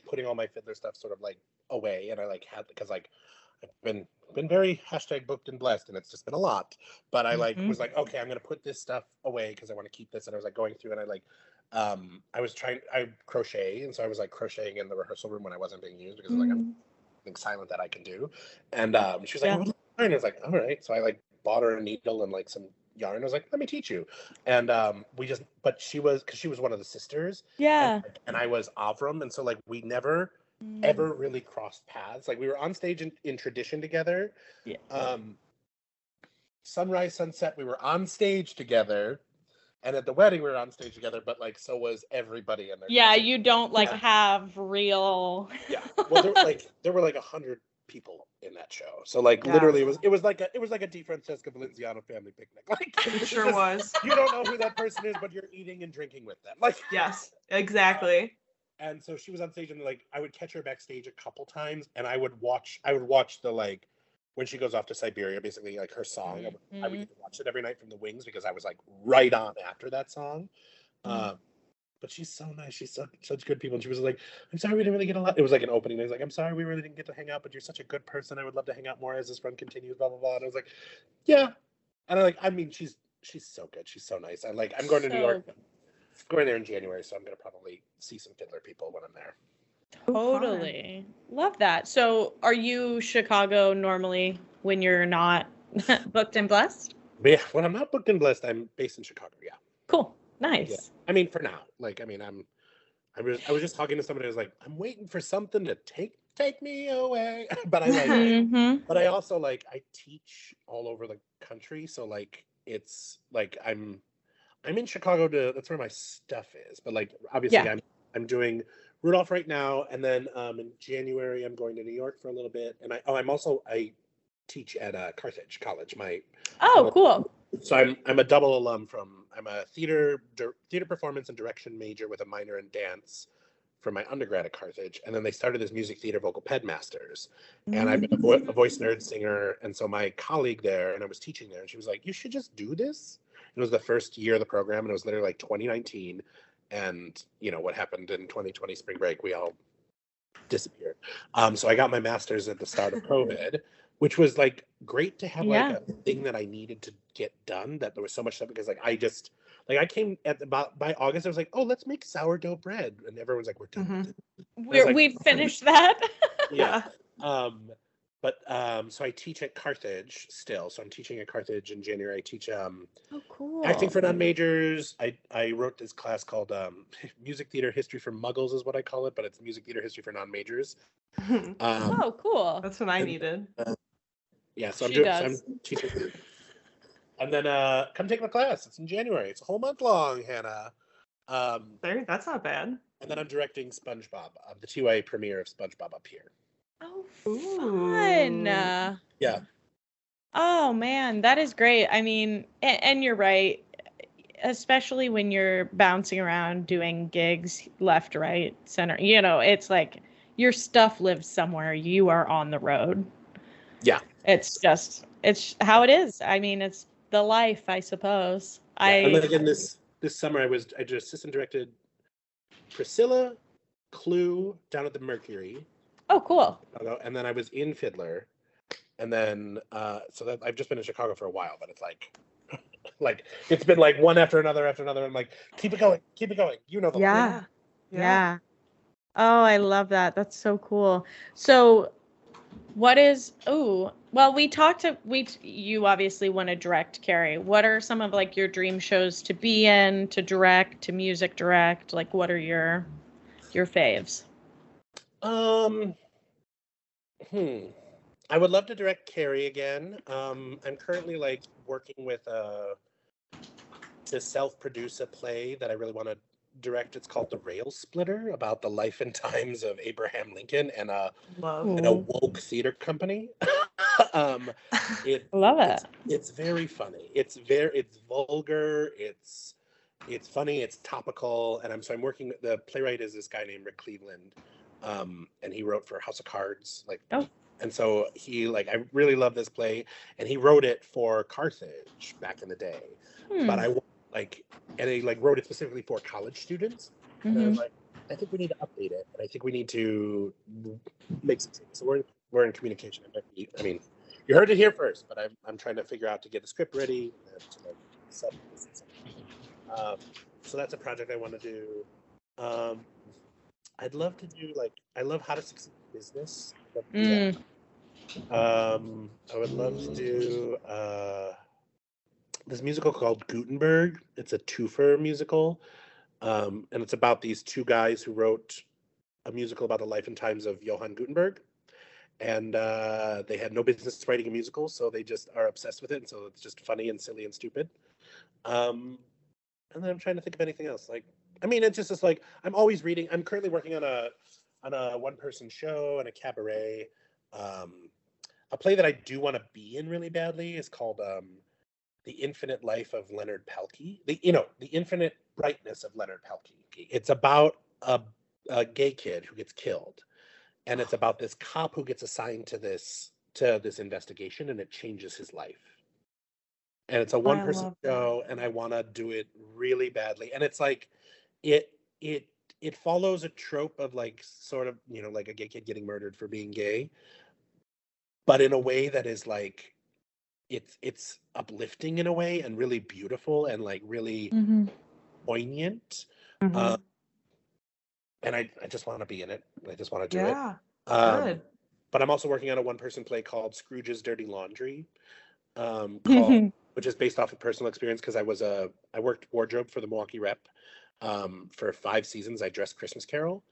putting all my Fiddler stuff sort of like away, and I like had because like I've been very #booked and blessed, and it's just been a lot. But I was like, okay, I'm gonna put this stuff away because I want to keep this, and I was like going through, and I like. I crochet, and so I was like crocheting in the rehearsal room when I wasn't being used because I'm something silent that I can do. And she was like, "Oh, learn." I was like, "All right." So I like bought her a needle and like some yarn. I was like, "Let me teach you." And but she was one of the sisters. Yeah. And I was Avram, and so like we never ever really crossed paths. Like we were on stage in tradition together. Yeah. Sunrise, sunset, we were on stage together. And at the wedding, we were on stage together, but like, so was everybody in there. Yeah, concert. You don't like have real. Yeah, well, there were like 100 people in that show, so like literally, it was like a Di Francesca Valenziano family picnic. Like it sure just, was. You don't know who that person is, but you're eating and drinking with them. Like yes, exactly. And so she was on stage, and like I would catch her backstage a couple times, and I would watch the like. When she goes off to Siberia, basically, like, her song, I would watch it every night from the wings because I was, like, right on after that song. But she's so nice. She's such good people. And she was like, I'm sorry we didn't really get a lot. It was, like, an opening. I was like, I'm sorry we really didn't get to hang out, but you're such a good person. I would love to hang out more as this run continues, blah, blah, blah. And I was like, yeah. And she's so good. She's so nice. And, like, I'm going to New York. I'm going there in January, so I'm going to probably see some Fiddler people when I'm there. Totally. Fun. Love that. So are you Chicago normally when you're not booked and blessed? Yeah, when I'm not booked and blessed, I'm based in Chicago, yeah. Cool. Nice. Yeah. I mean, for now. Like, I mean, I was just talking to somebody who was like, I'm waiting for something to take me away. But I like but I also like I teach all over the country. So like it's like I'm in Chicago that's where my stuff is. But like obviously I'm doing Rudolph right now, and then in January I'm going to New York for a little bit, and I teach at Carthage College. Cool. So I'm a double alum I'm a theater performance and direction major with a minor in dance from my undergrad at Carthage, and then they started this music theater vocal ped masters, and I've been a voice nerd singer, and so my colleague there, and I was teaching there, and she was like, "You should just do this." It was the first year of the program, and it was literally like 2019. And, you know, what happened in 2020 spring break, we all disappeared. So I got my master's at the start of COVID, which was, like, great to have, like, a thing that I needed to get done, that there was so much stuff. Because, like, I came by August, I was like, oh, let's make sourdough bread. And everyone's like, we're done. We've finished that. Yeah. So I teach at Carthage still. So I'm teaching at Carthage in January. I teach acting for non-majors. I wrote this class called Music Theater History for Muggles is what I call it, but it's Music Theater History for Non-Majors. Cool. That's what I needed. I'm teaching. And then come take my class. It's in January. It's a whole month long, Hannah. That's not bad. And then I'm directing SpongeBob, the two-way premiere of SpongeBob up here. Oh, fun. Ooh. Yeah. Oh, man, that is great. I mean, and you're right, especially when you're bouncing around doing gigs left, right, center. You know, it's like your stuff lives somewhere. You are on the road. Yeah. It's how it is. I mean, it's the life, I suppose. Yeah. And then again, this summer, I just assistant directed Priscilla, Clue, down at the Mercury. Oh, cool. And then I was in Fiddler. And then, I've just been in Chicago for a while, but it's like, it's been like one after another. I'm like, keep it going. You know the one. Yeah. Oh, I love that. That's so cool. So you obviously want to direct, Carrie. What are some of like your dream shows to be in, to direct, to music direct? Like, what are your faves? I would love to direct Carrie again. I'm currently like working with to self-produce a play that I really want to direct. It's called The Rail Splitter, about the life and times of Abraham Lincoln and a woke theater company. Love it. It's very funny. It's vulgar. It's funny. It's topical. And I'm working. The playwright is this guy named Rick Cleveland, and he wrote for House of Cards. And so he I really love this play, and he wrote it for Carthage back in the day. But I and he wrote it specifically for college students. Mm-hmm. And I was I think we need to update it, and I think we need to make some changes. So we're in communication. You heard it here first, but I'm trying to figure out to get the script ready. So that's a project I want to do. I'd love to do I love how to succeed in business. I would love to do this musical called Gutenberg. It's a twofer musical. And it's about these two guys who wrote a musical about the life and times of Johann Gutenberg. And they had no business writing a musical, so they just are obsessed with it. And so it's just funny and silly and stupid. And then I'm trying to think of anything else. It's just I'm always reading. I'm currently working on a one-person show and a cabaret. A play that I do want to be in really badly is called The Infinite Life of Leonard Pelkey. The Infinite Brightness of Leonard Pelkey. It's about a gay kid who gets killed, and it's about this cop who gets assigned to this investigation, and it changes his life. And it's a one-person show, and I want to do it really badly. And it's it follows a trope of a gay kid getting murdered for being gay, but in a way that is it's uplifting in a way, and really beautiful, and really poignant. Mm-hmm. And I just want to be in it. I just want to do it. Good. But I'm also working on a one-person play called Scrooge's Dirty Laundry, which is based off of personal experience, because I worked wardrobe for the Milwaukee Rep for 5 seasons. I dressed Christmas Carol,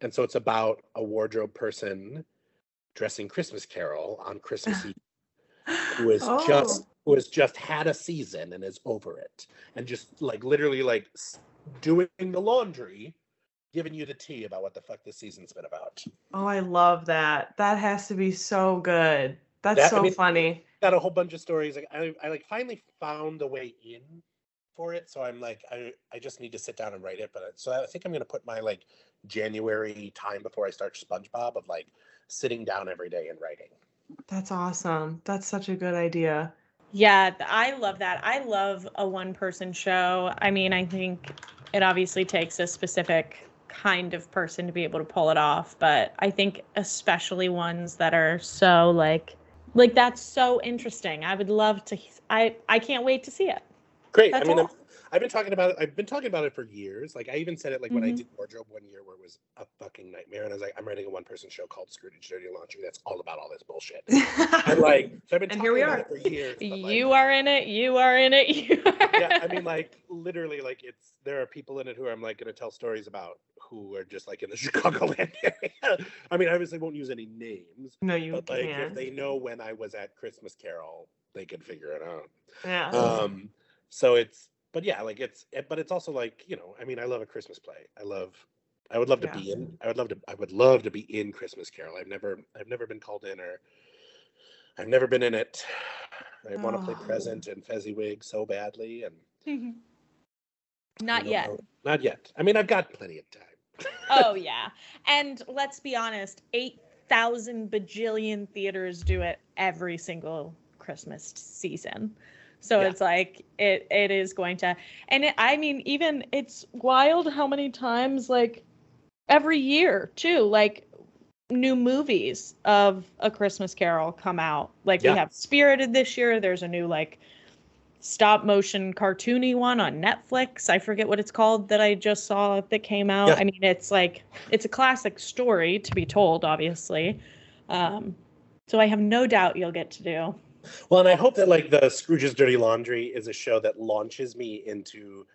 and so it's about a wardrobe person dressing Christmas Carol on Christmas Eve, who has just had a season and is over it, and just literally doing the laundry, giving you the tea about what the fuck this season's been about. Oh, I love that. That has to be so good. That's so funny. Got a whole bunch of stories. I finally found a way in for it. So I'm I just need to sit down and write it. But so I think I'm going to put my January time before I start SpongeBob of sitting down every day and writing. That's awesome. That's such a good idea. Yeah, I love that. I love a one-person show. I think it obviously takes a specific kind of person to be able to pull it off, but I think especially ones that are so that's so interesting. I would love to. I can't wait to see it. Great. I've been talking about it for years. I even said it when I did wardrobe one year, where it was a fucking nightmare, and I was I'm writing a one-person show called Scrooge's Dirty Laundry. That's all about all this bullshit. So I've been talking about it for years. You are in it. Yeah, literally, there are people in it who I'm going to tell stories about who are just in the Chicagoland area. Obviously, I won't use any names. No, you can't. If they know when I was at Christmas Carol, they can figure it out. Yeah. I love a Christmas play. I would love to be in Christmas Carol. I've never been called in, or I've never been in it. I want to play Present and Fezziwig so badly, and not yet. I've got plenty of time. Oh yeah, and let's be honest, 8,000 bajillion theaters do it every single Christmas season. So yeah. It's it is going to, and even it's wild how many times every year too, new movies of A Christmas Carol come out. We have Spirited this year. There's a new stop motion cartoony one on Netflix. I forget what it's called that I just saw that came out. Yeah. It's it's a classic story to be told, obviously. So I have no doubt you'll get to do. Well, and I hope that the Scrooge's Dirty Laundry is a show that launches me into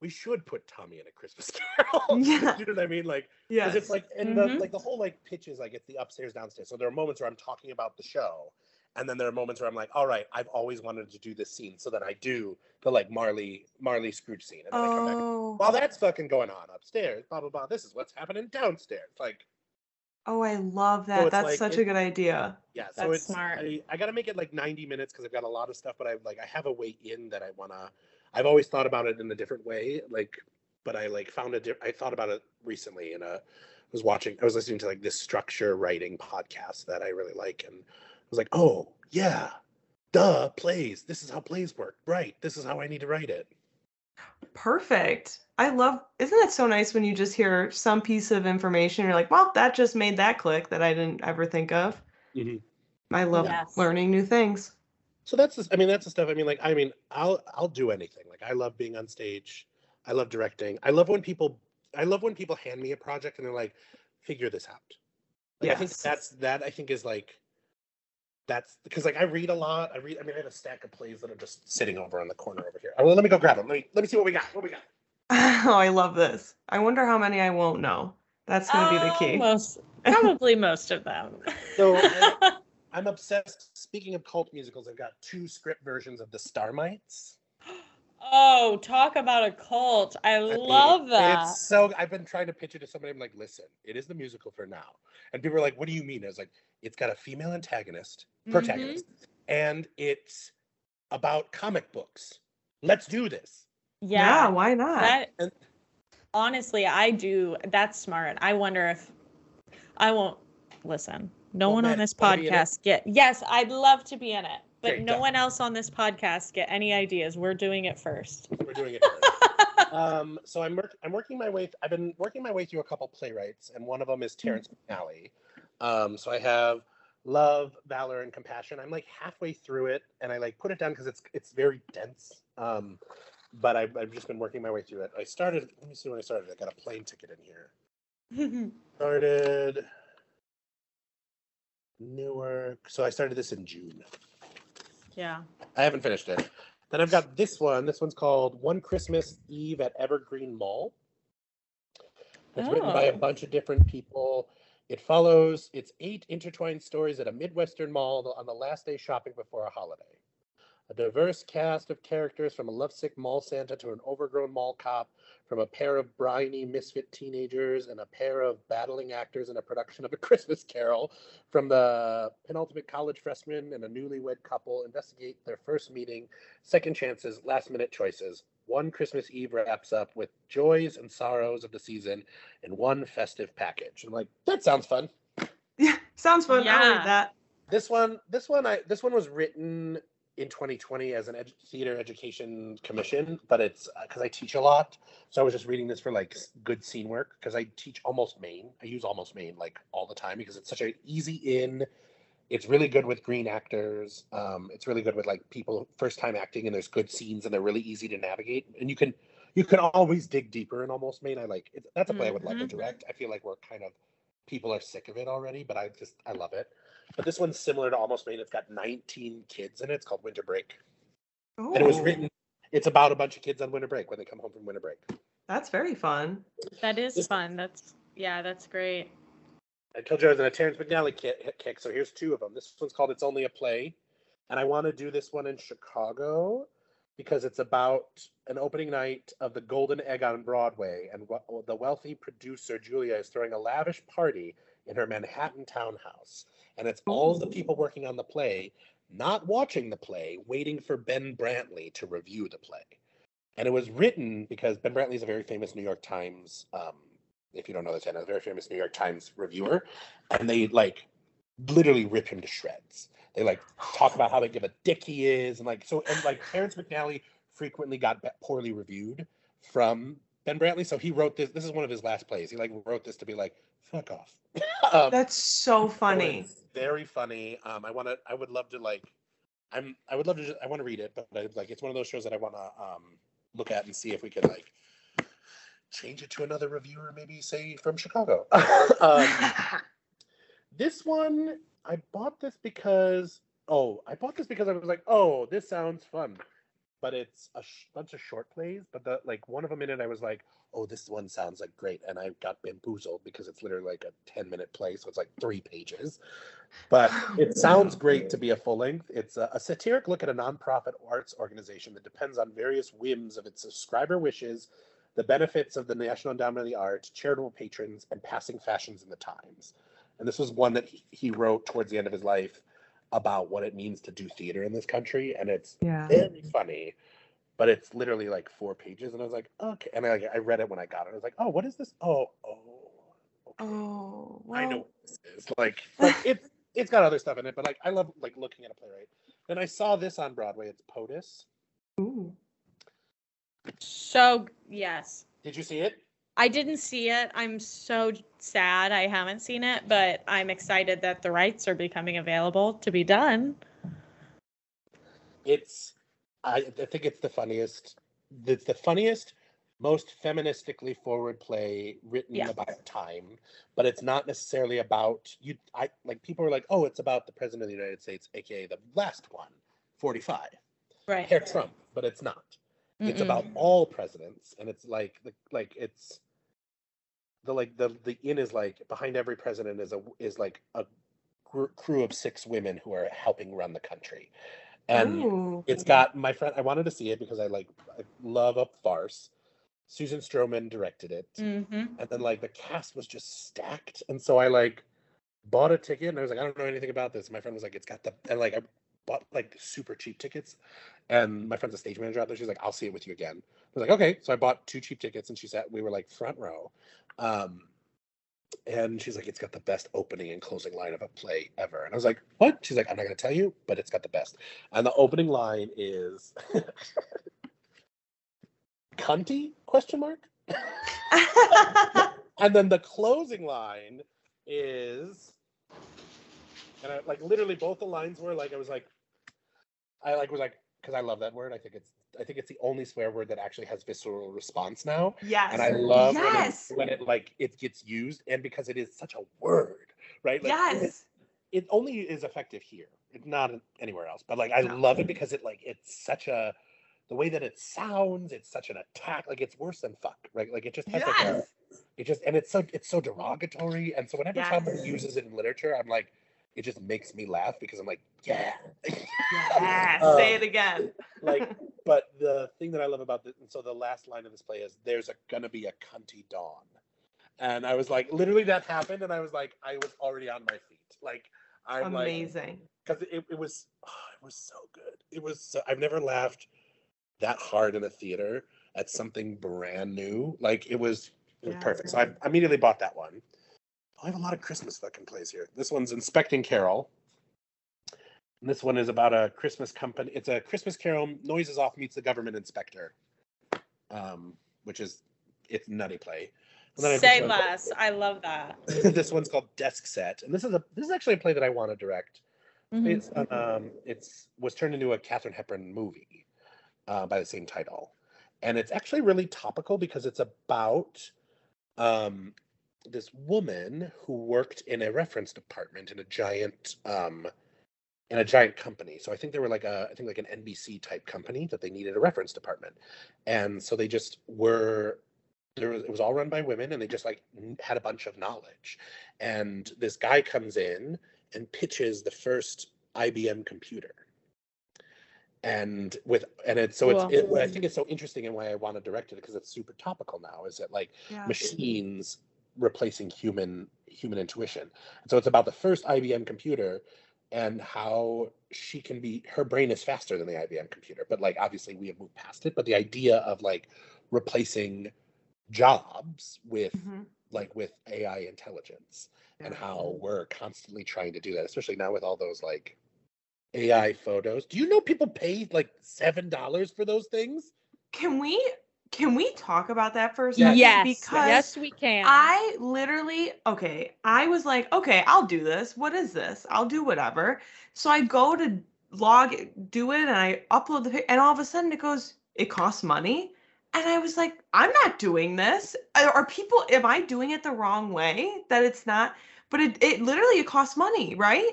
we should put Tommy in A Christmas Carol. Yeah. You know what I mean? Yes. It's and the whole pitch is it's the upstairs downstairs. So there are moments where I'm talking about the show, and then there are moments where I'm all right, I've always wanted to do this scene, so then I do the Marley Scrooge scene, and then I come back. That's fucking going on upstairs. Blah blah blah. This is what's happening downstairs. Oh, I love that. So that's like, such a good idea. Yeah, so that's smart. I got to make it like 90 minutes because I've got a lot of stuff, but I have a way in that I want to. I've always thought about it in a different way, like, but I like found I thought about it recently in a. I was listening to like this structure writing podcast that I really like, and I was like, oh yeah, duh, plays. This is how plays work, right? This is how I need to write it. Perfect. Isn't that so nice when you just hear some piece of information and you're like, well, that just made that click that I didn't ever think of. Mm-hmm. I love learning new things. So that's the stuff. I'll do anything. Like I love being on stage. I love directing. I love when people hand me a project and they're like, figure this out. Like, yes. I think that's because like I read a lot. I have a stack of plays that are just sitting over on the corner over here. Well, let me go grab them. Let me see what we got. Oh, I love this. I wonder how many I won't know. That's going to be the key. Probably most of them. So I'm obsessed. Speaking of cult musicals, I've got 2 script versions of The Starmites. Oh, talk about a cult. I love that. It's so, I've been trying to pitch it to somebody. I'm like, listen, it is the musical for now. And people are like, what do you mean? I was like, it's got a female protagonist, and it's about comic books. Let's do this. Yeah, why not? Honestly, I do. That's smart. I wonder if I won't listen. No one on this podcast I'd love to be in it. But no one else on this podcast get any ideas. We're doing it first. So I've been working my way through a couple playwrights, and one of them is Terrence McNally. So I have Love, Valor, and Compassion. I'm like halfway through it, and I like put it down because it's very dense. But I've just been working my way through it. Let me see when I started. I got a plane ticket in here. Started Newark. So I started this in June. Yeah. I haven't finished it. Then I've got this one. This one's called One Christmas Eve at Evergreen Mall. It's written by a bunch of different people. It follows its 8 intertwined stories at a Midwestern mall on the last day shopping before a holiday. A diverse cast of characters, from a lovesick mall Santa to an overgrown mall cop, from a pair of briny misfit teenagers and a pair of battling actors in a production of A Christmas Carol, from the penultimate college freshman and a newlywed couple, investigate their first meeting, second chances, last-minute choices. One Christmas Eve wraps up with joys and sorrows of the season in one festive package. I'm like, that sounds fun. Yeah, sounds fun. Yeah. I like that. This one was written in 2020 as an theater education commission, but it's because I teach a lot. So I was just reading this for like good scene work because I teach Almost Maine. I use Almost Maine like all the time because it's such an easy in. It's really good with green actors. It's really good with like people first time acting, and there's good scenes and they're really easy to navigate. And you can always dig deeper in Almost Maine. That's a play I would love to direct. I feel like people are sick of it already, but I love it. But this one's similar to Almost Maine. It's got 19 kids in it. It's called Winter Break. Oh. And it's about a bunch of kids on winter break when they come home from winter break. That's very fun. That is fun. That's great. I told you I was in a Terrence McNally kick, so here's 2 of them. This one's called It's Only a Play. And I want to do this one in Chicago because it's about an opening night of The Golden Egg on Broadway. And the wealthy producer, Julia, is throwing a lavish party in her Manhattan townhouse. And it's all the people working on the play, not watching the play, waiting for Ben Brantley to review the play. And it was written because Ben Brantley is a very famous New York Times, if you don't know this, a very famous New York Times reviewer. And they literally rip him to shreds. They talk about how they give a dick he is. And Terrence McNally frequently got poorly reviewed from Ben Brantley. So he wrote this. This is one of his last plays. He wrote this to be like, fuck off. That's so funny. Very funny. I want to read it, but it's one of those shows that I want to look at and see if we could change it to another reviewer, maybe say from Chicago. This one I bought this because I was like, oh, this sounds fun. But it's a bunch of short plays. But one of them in it, I was like, oh, this one sounds great. And I got bamboozled because it's literally a 10-minute play. So it's 3 pages. But it sounds great to be a full length. It's a satiric look at a nonprofit arts organization that depends on various whims of its subscriber wishes, the benefits of the National Endowment of the Arts, charitable patrons, and passing fashions in the times. And this was one that he wrote towards the end of his life about what it means to do theater in this country. And it's very funny, but it's literally like 4 pages. And I was like, okay. And I read it when I got it. I was like, oh, what is this? Oh, well, I know what this is. Like it's got other stuff in it, but like I love like looking at a playwright. And I saw this on Broadway. It's POTUS. Ooh. So yes. Did you see it? I didn't see it. I'm so sad I haven't seen it, but I'm excited that the rights are becoming available to be done. I think it's the funniest. It's the funniest, most feministically forward play written about time, but it's not necessarily about you. I like people are like, oh, it's about the president of the United States, aka the last one, 45, right? Hair Trump, but it's not. It's about all presidents, and it's like it's the inn is like behind every president is like a crew of 6 women who are helping run the country. And it's got my friend. I wanted to see it because I love a farce. Susan Stroman directed it, and then like the cast was just stacked, and so I like bought a ticket, and I was like, I don't know anything about this. My friend was like, it's got the and like I bought like super cheap tickets, and my friend's a stage manager out there. She's like, I'll see it with you again. I was like, okay, so I bought 2 cheap tickets, and she sat. We were like front row, and she's like, it's got the best opening and closing line of a play ever. And I was like, what? She's like, I'm not gonna tell you, but it's got the best. And the opening line is. Cunty? ? And then the closing line is, and I, like literally both the lines were like I was like because I love that word. I think it's the only swear word that actually has visceral response now. Yes. And I love when it like it gets used, and because it is such a word, right? Like, yes. It only is effective here, not anywhere else. But like I love it because it like it's such a. The way that it sounds, it's such an attack. Like it's worse than fuck, right? Like it just has like a, it just, and it's so derogatory. And so whenever someone uses it in literature, I'm like, it just makes me laugh because I'm like, say it again. Like, but the thing that I love about this, and so the last line of this play is, "There's gonna be a cunty dawn," and I was like, literally that happened, and I was like, I was already on my feet, like. I'm amazing because like, it was so good. It was so, I've never laughed that hard in a theater at something brand new. Like it was perfect. So I immediately bought that one. I have a lot of Christmas fucking plays here. This one's Inspecting Carol. And this one is about a Christmas company. It's a Christmas Carol Noises Off meets the Government Inspector, which is it's nutty play. Say less. I love that. This one's called Desk Set, and this is actually a play that I want to direct. It was turned into a Katharine Hepburn movie. By the same title, and it's actually really topical because it's about this woman who worked in a reference department in a giant company. So I think they were like an NBC type company that they needed a reference department, and so they just were. It was all run by women, and they just like had a bunch of knowledge. And this guy comes in and pitches the first IBM computer. I think it's so interesting, and why I want to direct it because it's super topical now. Is that like machines replacing human intuition? And so it's about the first IBM computer and how she can be. Her brain is faster than the IBM computer, but like obviously we have moved past it. But the idea of like replacing jobs with with AI intelligence and how we're constantly trying to do that, especially now with all those like. AI photos. Do you know people pay like $7 for those things? Can we talk about that for a second? Yes. Because yes, we can. I was like, okay, I'll do this. What is this? I'll do whatever. So I go to do it, and I upload the picture, and all of a sudden it goes, it costs money. And I was like, I'm not doing this. Am I doing it the wrong way? That it's not, but it literally, it costs money, right?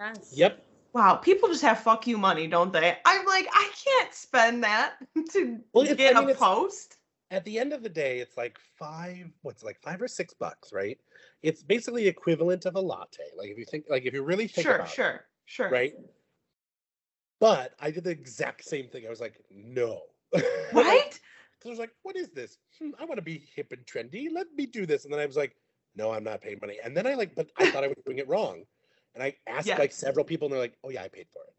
Yes. Yep. Wow, people just have fuck you money, don't they? I'm like, I can't spend that to get a post. At the end of the day, it's like $5 or $6, right? It's basically equivalent of a latte. Like if you think, like if you really think about it. Sure. Right? But I did the exact same thing. I was like, no. Right? Because I was like, what is this? I want to be hip and trendy. Let me do this. And then I was like, no, I'm not paying money. And then I like, but I thought I was doing it wrong. And I asked like several people and they're like, oh yeah, I paid for it.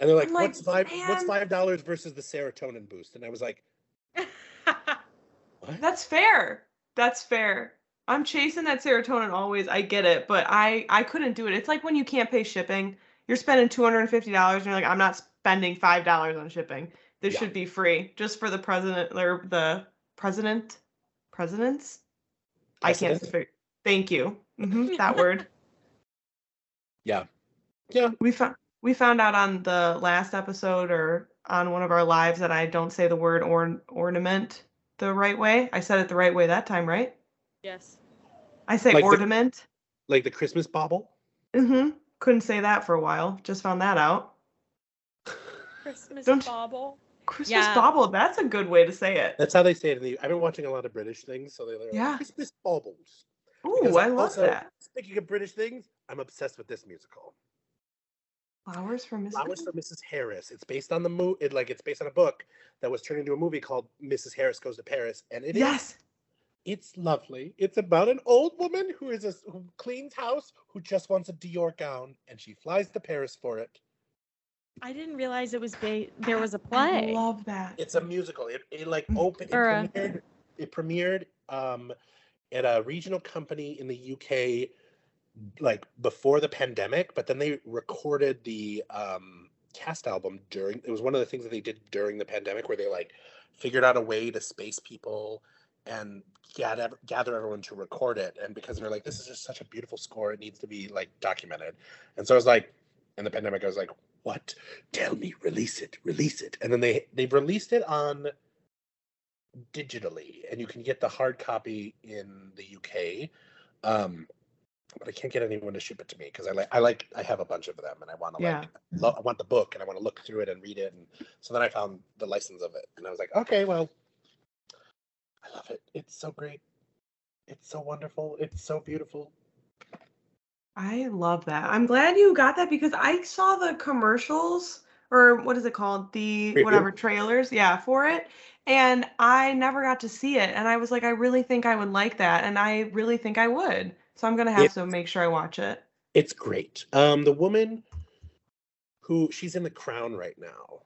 And they're like, what's $5 versus the serotonin boost? And I was like, what? That's fair. That's fair. I'm chasing that serotonin always. I get it, but I couldn't do it. It's like when you can't pay shipping, you're spending $250 and you're like, I'm not spending $5 on shipping. This should be free just for the president or the presidents. I can't figure. Thank you. Mm-hmm, that word. Yeah. Yeah. We found out on the last episode or on one of our lives that I don't say the word ornament the right way. I said it the right way that time, right? Yes. I say like ornament. Like the Christmas bauble? Mm-hmm. Couldn't say that for a while. Just found that out. Christmas bauble? Christmas bauble. That's a good way to say it. That's how they say it. I've been watching a lot of British things, so they're like, Christmas baubles. Ooh, I love that. Speaking of British things, I'm obsessed with this musical. Flowers for Mrs. Harris. It's based on it's based on a book that was turned into a movie called Mrs. Harris Goes to Paris, and it is. It's lovely. It's about an old woman who cleans house, who just wants a Dior gown, and she flies to Paris for it. I didn't realize it was there was a play. I love that. It's a musical. It like opened. It premiered at a regional company in the UK, like before the pandemic, but then they recorded the cast album during. It was one of the things that they did during the pandemic, where they like figured out a way to space people and gather everyone to record it. And because they're like, this is just such a beautiful score, it needs to be like documented. And so I was like, in the pandemic, I was like, what? Tell me, release it. And then they've released it on digitally, and you can get the hard copy in the UK. But I can't get anyone to ship it to me because I have a bunch of them, and I want to I want the book, and I want to look through it and read it. And so then I found the license of it, and I was like, okay, well, I love it. It's so great. It's so wonderful. It's so beautiful. I love that. I'm glad you got that because I saw the commercials or what is it called? The trailers. Yeah, for it. And I never got to see it. And I was like, I really think I would like that. And I really think I would. So I'm going to have to make sure I watch it. It's great. The woman she's in The Crown right now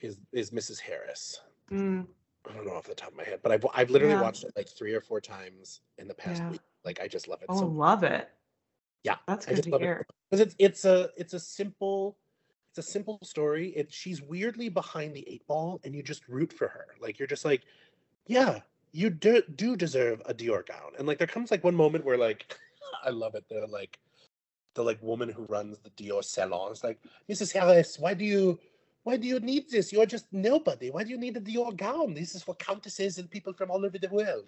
is Mrs. Harris. Mm. I don't know off the top of my head, but I've literally watched it like 3 or 4 times in the past week. Like I just love it. Oh, so love it. Yeah, that's good to hear. Because it's a simple story. She's weirdly behind the 8 ball, and you just root for her. Like you're just like, yeah, you do deserve a Dior gown. And like there comes like one moment where like I love it. They're like the like woman who runs the Dior salon is like, Mrs. Harris, why do you need this? You're just nobody. Why do you need a Dior gown? This is for countesses and people from all over the world.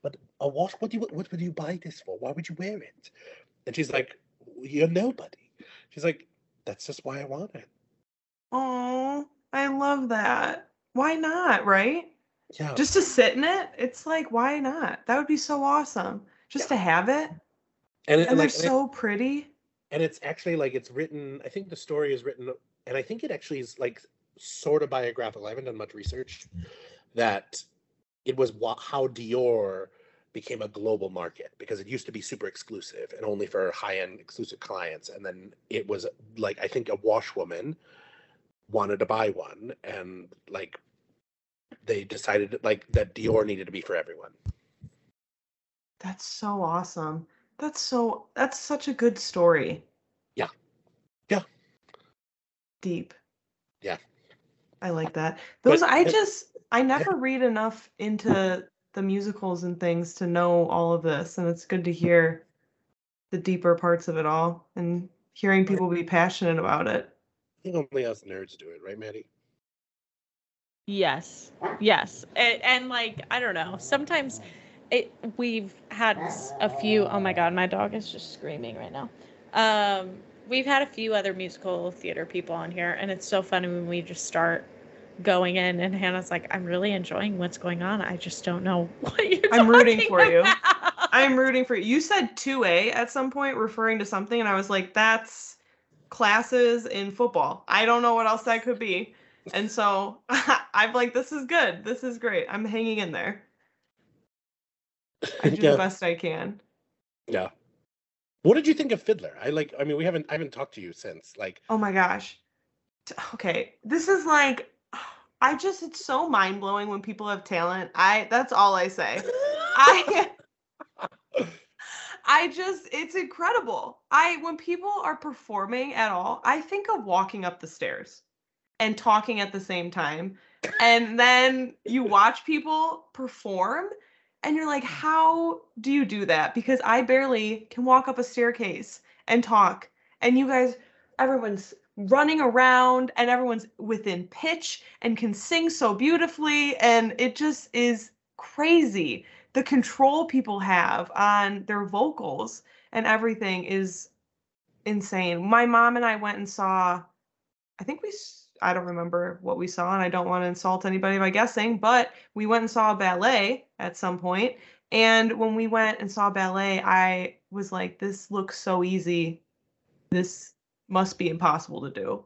But what would you buy this for? Why would you wear it? And she's like, you're nobody. She's like, that's just why I want it. Oh, I love that. Why not, right? Yeah. Just to sit in it? It's like, why not? That would be so awesome. Just to have it. And they're so pretty. And it's actually like it's written, I think the story is written, and I think it actually is like sort of biographical. I haven't done much research. That it was how Dior became a global market, because it used to be super exclusive and only for high-end exclusive clients. And then it was like, I think a washwoman wanted to buy one, and like they decided like that Dior needed to be for everyone. That's so awesome. That's such a good story. Yeah. Yeah. Deep. Yeah. I like that. I never read enough into the musicals and things to know all of this, and it's good to hear the deeper parts of it all and hearing people be passionate about it. I think only us nerds do it, right, Maddie? Yes. And like, I don't know, sometimes we've had a few, oh my god, my dog is just screaming right now. We've had a few other musical theater people on here, and it's so funny when we just start going in and Hannah's like, I'm really enjoying what's going on. I just don't know what you're talking about. I'm rooting for you. You said 2A at some point referring to something, and I was like, that's classes in football. I don't know what else that could be. And so I'm like, this is good. This is great. I'm hanging in there. I do the best I can. Yeah. What did you think of Fiddler? I mean, I haven't talked to you since. Oh my gosh. Okay. This is it's so mind blowing when people have talent. That's all I say. It's incredible. When people are performing at all, I think of walking up the stairs and talking at the same time. And then you watch people perform and you're like, how do you do that? Because I barely can walk up a staircase and talk. And you guys, everyone's running around and everyone's within pitch and can sing so beautifully. And it just is crazy. The control people have on their vocals and everything is insane. My mom and I went and saw, I don't remember what we saw, and I don't want to insult anybody by guessing, but we went and saw a ballet at some point. And when we went and saw ballet, I was like, this looks so easy. This must be impossible to do.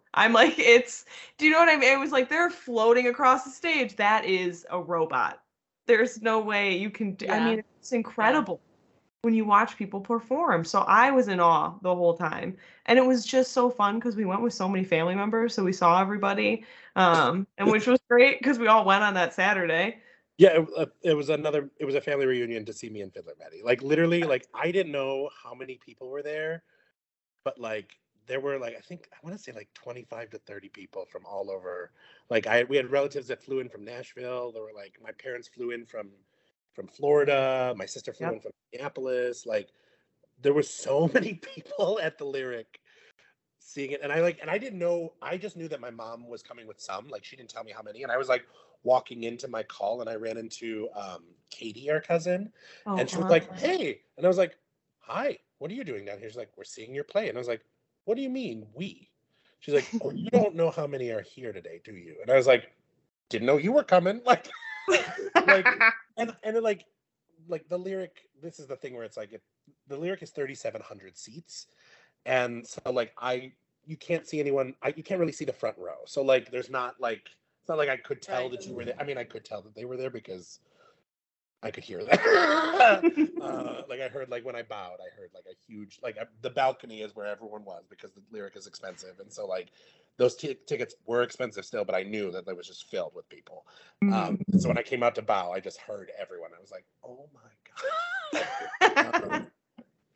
Do you know what I mean? It was like, they're floating across the stage. That is a robot. There's no way you can do. Yeah. I mean, it's incredible when you watch people perform. So I was in awe the whole time, and it was just so fun because we went with so many family members, so we saw everybody, and which was great because we all went on that Saturday. Yeah, it was a family reunion to see me and Fiddler, Maddie. I didn't know how many people were there, but there were I want to say 25 to 30 people from all over. We had relatives that flew in from Nashville. There were my parents flew in from Florida. My sister flew in from Minneapolis. There were so many people at the Lyric seeing it. And I didn't know, I just knew that my mom was coming with some, she didn't tell me how many. And I was walking into my call and I ran into Katie, our cousin. Oh, and she was hey, and I was hi, what are you doing down here? She's we're seeing your play. And I was what do you mean we? She's oh, you don't know how many are here today, do you? And I was didn't know you were coming. And the Lyric, this is the thing where it's the Lyric is 3,700 seats. And so you can't see anyone. You can't really see the front row. So there's not it's not I could tell that you were there. I mean, I could tell that they were there because I could hear that. I heard when I bowed, I heard a huge the balcony is where everyone was because the Lyric is expensive, and so those tickets were expensive still, but I knew that they was just filled with people. So when I came out to bow, I just heard everyone. I was oh my god,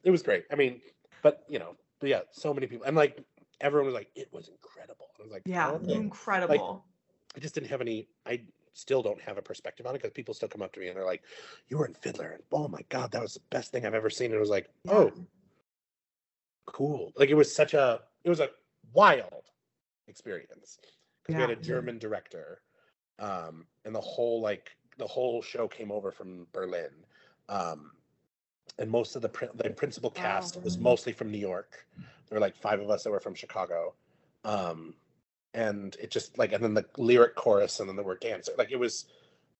it was great. I mean, but yeah, so many people, and everyone was it was incredible. I was yeah, oh, incredible. I just didn't have any. I still don't have a perspective on it because people still come up to me and they're you were in Fiddler and oh my god, that was the best thing I've ever seen. And it was oh cool, it was such a wild experience because we had a German director, and the whole show came over from Berlin, and most of the principal cast was mostly from New York. There were 5 of us that were from Chicago, and it just and then the Lyric chorus, and then there were dancers.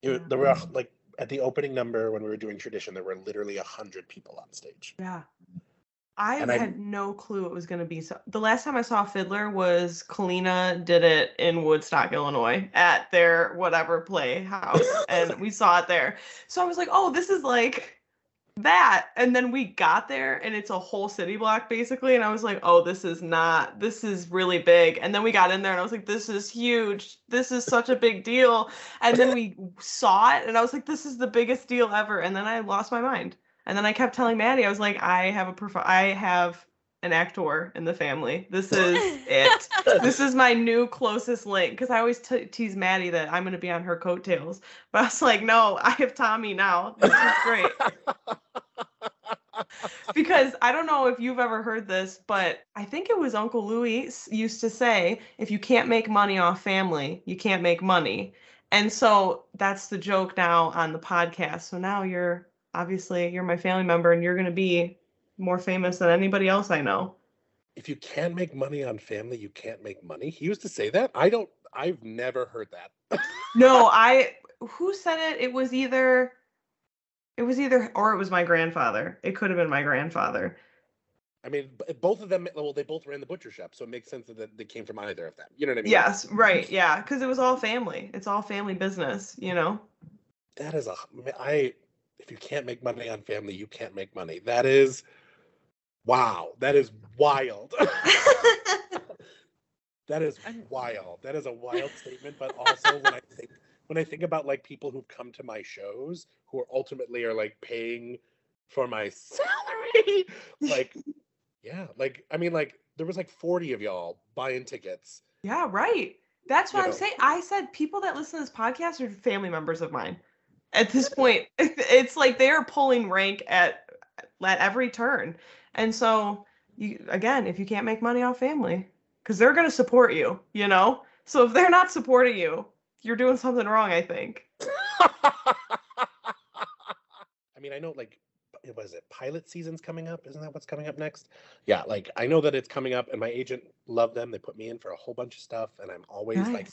There were at the opening number when we were doing tradition, there were literally 100 people on stage. Yeah, I had no clue it was going to be so. The last time I saw Fiddler was Kalina did it in Woodstock, Illinois, at their whatever playhouse, and we saw it there. So I was oh, this is that. And then we got there and it's a whole city block basically, and I was oh, this is really big. And then we got in there and I was this is huge, this is such a big deal. And then we saw it and I was this is the biggest deal ever. And then I lost my mind, and then I kept telling Maddie, I was I have an actor in the family. This is it. This is my new closest link, because I always tease Maddie that I'm going to be on her coattails, but I was no, I have Tommy now. This is great. Because I don't know if you've ever heard this, but I think it was Uncle Louie used to say, if you can't make money off family, you can't make money. And so that's the joke now on the podcast. So now you're my family member and you're going to be more famous than anybody else I know. If you can't make money on family, you can't make money. He used to say that. I've never heard that. No, who said it? It was my grandfather. It could have been my grandfather. I mean, both of them, well, they both ran the butcher shop, so it makes sense that they came from either of them. You know what I mean? Yes, right, yeah, because it was all family. It's all family business, you know? That is if you can't make money on family, you can't make money. That is, wow. That is wild. That is wild. That is a wild statement. But also when I think about like people who've come to my shows who are ultimately are like paying for my salary, like, yeah, like, I mean, like there was like 40 of y'all buying tickets. Yeah. Right. That's what I'm saying. I said people that listen to this podcast are family members of mine. At this point, it's like they are pulling rank at every turn. And so, you, again, if you can't make money off family, because they're going to support you, you know? So if they're not supporting you, you're doing something wrong, I think. I mean, I know, like, was it pilot season's coming up? Isn't that what's coming up next? Yeah, like, I know that it's coming up, and my agent loved them. They put me in for a whole bunch of stuff, and I'm always, nice. Like...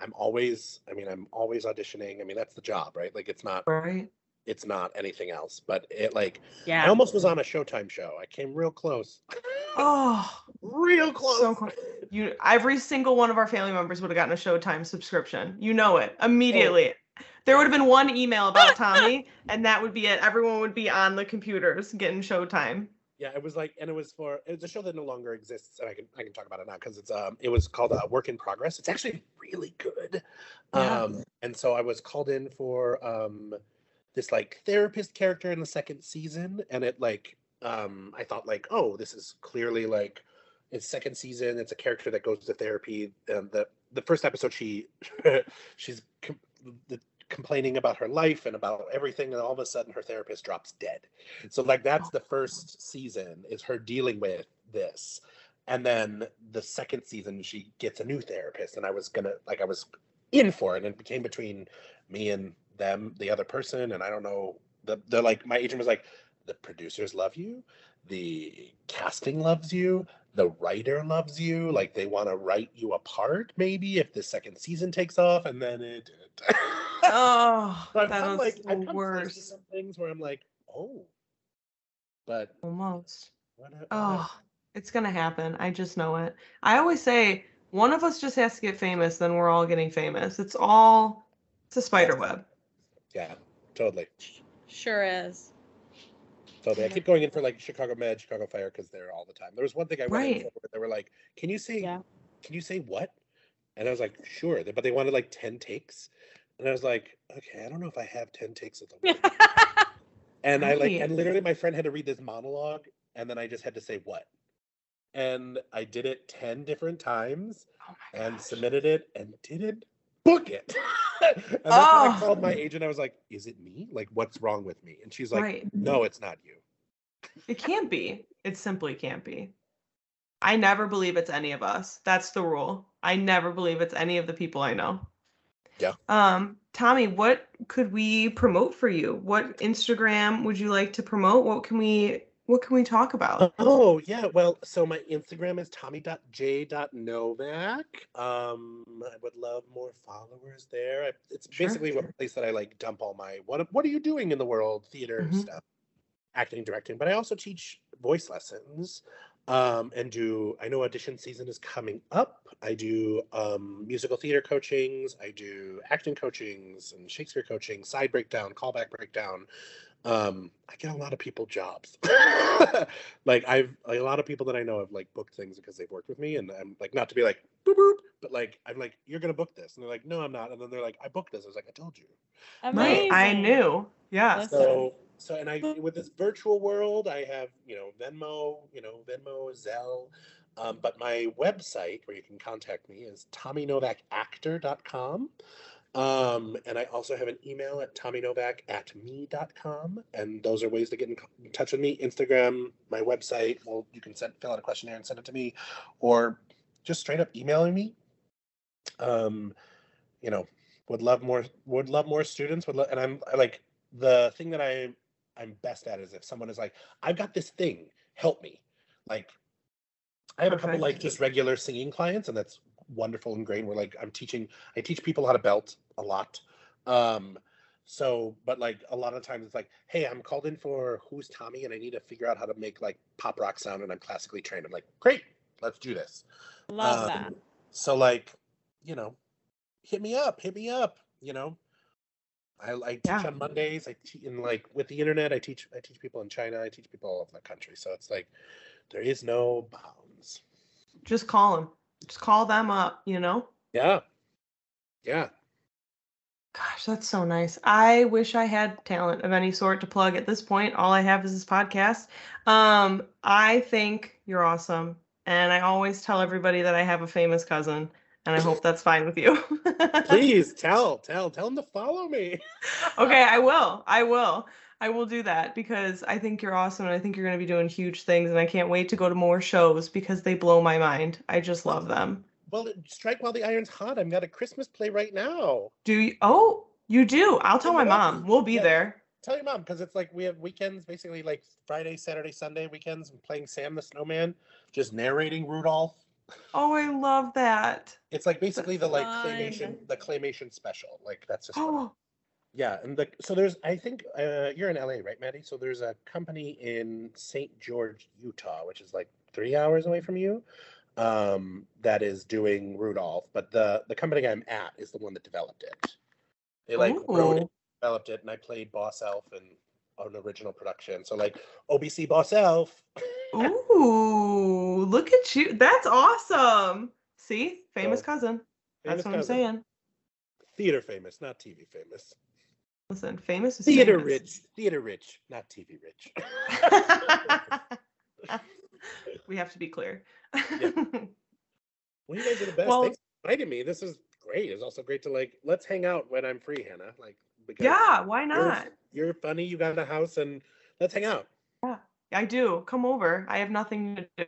I'm always auditioning. I mean, that's the job, right? Like, it's not, right. It's not anything else, but it like, yeah. I almost was on a Showtime show. I came real close. Oh, real close. So close. You, every single one of our family members would have gotten a Showtime subscription. You know it immediately. Oh. There would have been one email about Tommy and that would be it. Everyone would be on the computers getting Showtime. Yeah, it was like, and it was a show that no longer exists, and I can talk about it now because it's it was called Work in Progress. It's actually really good, yeah. And so I was called in for this like therapist character in the second season, and it like I thought like, oh, this is clearly like it's second season. It's a character that goes to therapy. The first episode she's complaining about her life and about everything, and all of a sudden her therapist drops dead. So like that's the first season is her dealing with this, and then the second season she gets a new therapist, and I was in for it, and it became between me and them, the other person, and I don't know, they're like, my agent was like, the producers love you, the casting loves you, the writer loves you, like they want to write you a part maybe if the second season takes off, and then it did. Oh, so that was like, the worst. Some things where I'm like, oh, but almost. Oh, it's gonna happen. I just know it. I always say one of us just has to get famous, then we're all getting famous. It's a spider web. Yeah, totally. Sure is. Totally. I keep going in for like Chicago Med, Chicago Fire, because they're all the time. There was one thing I went in for, they were like, "Can you say what?" And I was like, "Sure," but they wanted like 10 takes. And I was like, okay, I don't know if I have 10 takes of the word. And I like, and literally my friend had to read this monologue, and then I just had to say what. And I did it 10 different times, oh my gosh, and submitted it and didn't book it. And oh. I called my agent. I was like, is it me? Like, what's wrong with me? And she's like, No, it's not you. It can't be. It simply can't be. I never believe it's any of us. That's the rule. I never believe it's any of the people I know. Yeah. Tommy, what could we promote for you? What Instagram would you like to promote? What can we talk about? Oh, yeah. Well, so my Instagram is tommy.j.novak. I would love more followers there. It's basically a place that I like dump all my what are you doing in the world theater stuff, acting, directing, but I also teach voice lessons. I know audition season is coming up. I do musical theater coachings. I do acting coachings and Shakespeare coaching, side breakdown, callback breakdown. I get a lot of people jobs. Like a lot of people that I know have like booked things because they've worked with me, and I'm like, not to be like boop boop, but like I'm like, you're gonna book this, and they're like, no, I'm not, and then they're like, I booked this. I was like, I told you. Amazing. I knew. Yeah. So, and I, with this virtual world, I have, Venmo, Zelle, but my website where you can contact me is tommynovakactor.com. And I also have an email at tommynovak@me.com. And those are ways to get in touch with me. Instagram, my website, well, you can fill out a questionnaire and send it to me, or just straight up emailing me. Would love more students. And I like, the thing that I'm best at is if someone is like, I've got this thing, help me. Like, I have a couple like just regular singing clients, and that's wonderful and great. We're like, I teach people how to belt a lot. So, but like a lot of times it's like, hey, I'm called in for Who's Tommy, and I need to figure out how to make like pop rock sound, and I'm classically trained. I'm like, great, let's do this. Love that. So like, hit me up, you know. I teach on Mondays. I teach in like with the internet. I teach people in China. I teach people all over the country. So it's like there is no bounds. Just call them. Just call them up. You know. Yeah. Yeah. Gosh, that's so nice. I wish I had talent of any sort to plug at this point. All I have is this podcast. I think you're awesome. And I always tell everybody that I have a famous cousin. And I hope that's fine with you. Please tell them to follow me. Okay, I will. I will do that because I think you're awesome. And I think you're going to be doing huge things. And I can't wait to go to more shows because they blow my mind. I just love them. Well, strike while the iron's hot. I've got a Christmas play right now. Do you? Oh, you do? I'll tell my mom. We'll be there. Tell your mom because it's like we have weekends, basically like Friday, Saturday, Sunday weekends. I'm playing Sam the Snowman, just narrating Rudolph. Oh, I love that. It's like basically that's the like fun. claymation special. Like that's just yeah. And so there's I think you're in LA, right, Maddie? So there's a company in St. George, Utah, which is like 3 hours away from you. That is doing Rudolph, but the company I'm at is the one that developed it. They like wrote it, developed it, and I played Boss Elf in an original production. So like OBC Boss Elf. Ooh, look at you! That's awesome. See, famous cousin. That's what cousin. I'm saying. Theater famous, not TV famous. Listen, famous is theater famous. Theater rich, not TV rich. We have to be clear. Yeah. Well, you guys are the best. Well, thanks for inviting me. This is great. It's also great to like, let's hang out when I'm free, Hannah. Like, because why not? You're funny. You got a house, and let's hang out. Yeah, I do. Come over. I have nothing to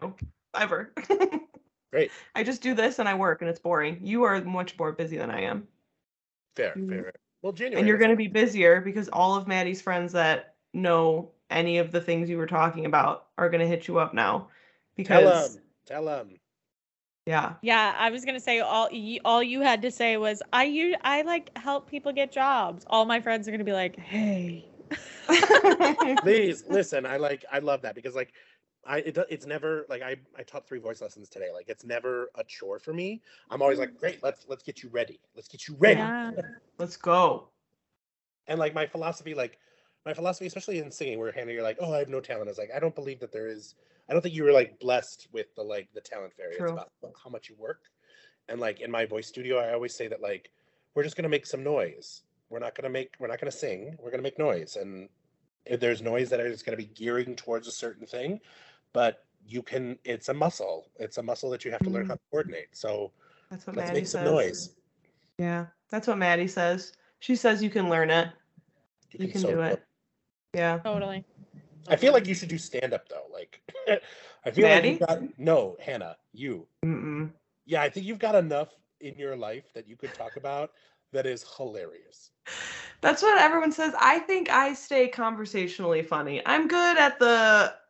do ever. Great. I just do this and I work, and it's boring. You are much more busy than I am. Fair. Well, January. And you're going to be busier because all of Maddie's friends that know any of the things you were talking about are going to hit you up now because tell them. Yeah. I was going to say all you had to say was, I like help people get jobs. All my friends are going to be like, hey, please listen. I love that because like, it's never like I taught 3 voice lessons today. Like it's never a chore for me. I'm always like, great. Let's get you ready. Yeah. Let's go. And like my philosophy, especially in singing, where Hannah, you're like, oh, I have no talent. I was like, I don't believe that there is, I don't think you were like blessed with the like the talent fairy. True. It's about how much you work. And like in my voice studio, I always say that like, we're just going to make some noise. We're not going to sing. We're going to make noise. And if there's noise that is going to be gearing towards a certain thing, but it's a muscle. It's a muscle that you have to learn how to coordinate. So that's what Maddie says. Let's make some noise. Yeah. That's what Maddie says. She says you can learn it. You can do it. Yeah, totally. I feel like you should do stand up though. Like, I feel Maddie? Like Hannah, you. Mm-mm. Yeah, I think you've got enough in your life that you could talk about that is hilarious. That's what everyone says. I think I stay conversationally funny. I'm good at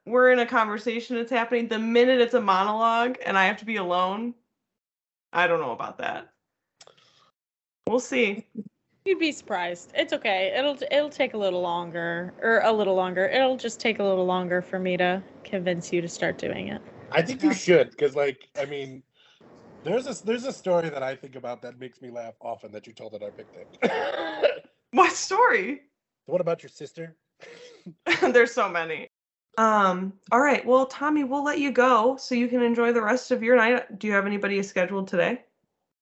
we're in a conversation that's happening. The minute it's a monologue and I have to be alone, I don't know about that. We'll see. You'd be surprised. It's okay. It'll take a little longer. It'll just take a little longer for me to convince you to start doing it. I think you should, because like, I mean, there's a story that I think about that makes me laugh often that you told at our picnic. What story? The one about your sister? There's so many. All right. Well, Tommy, we'll let you go so you can enjoy the rest of your night. Do you have anybody scheduled today?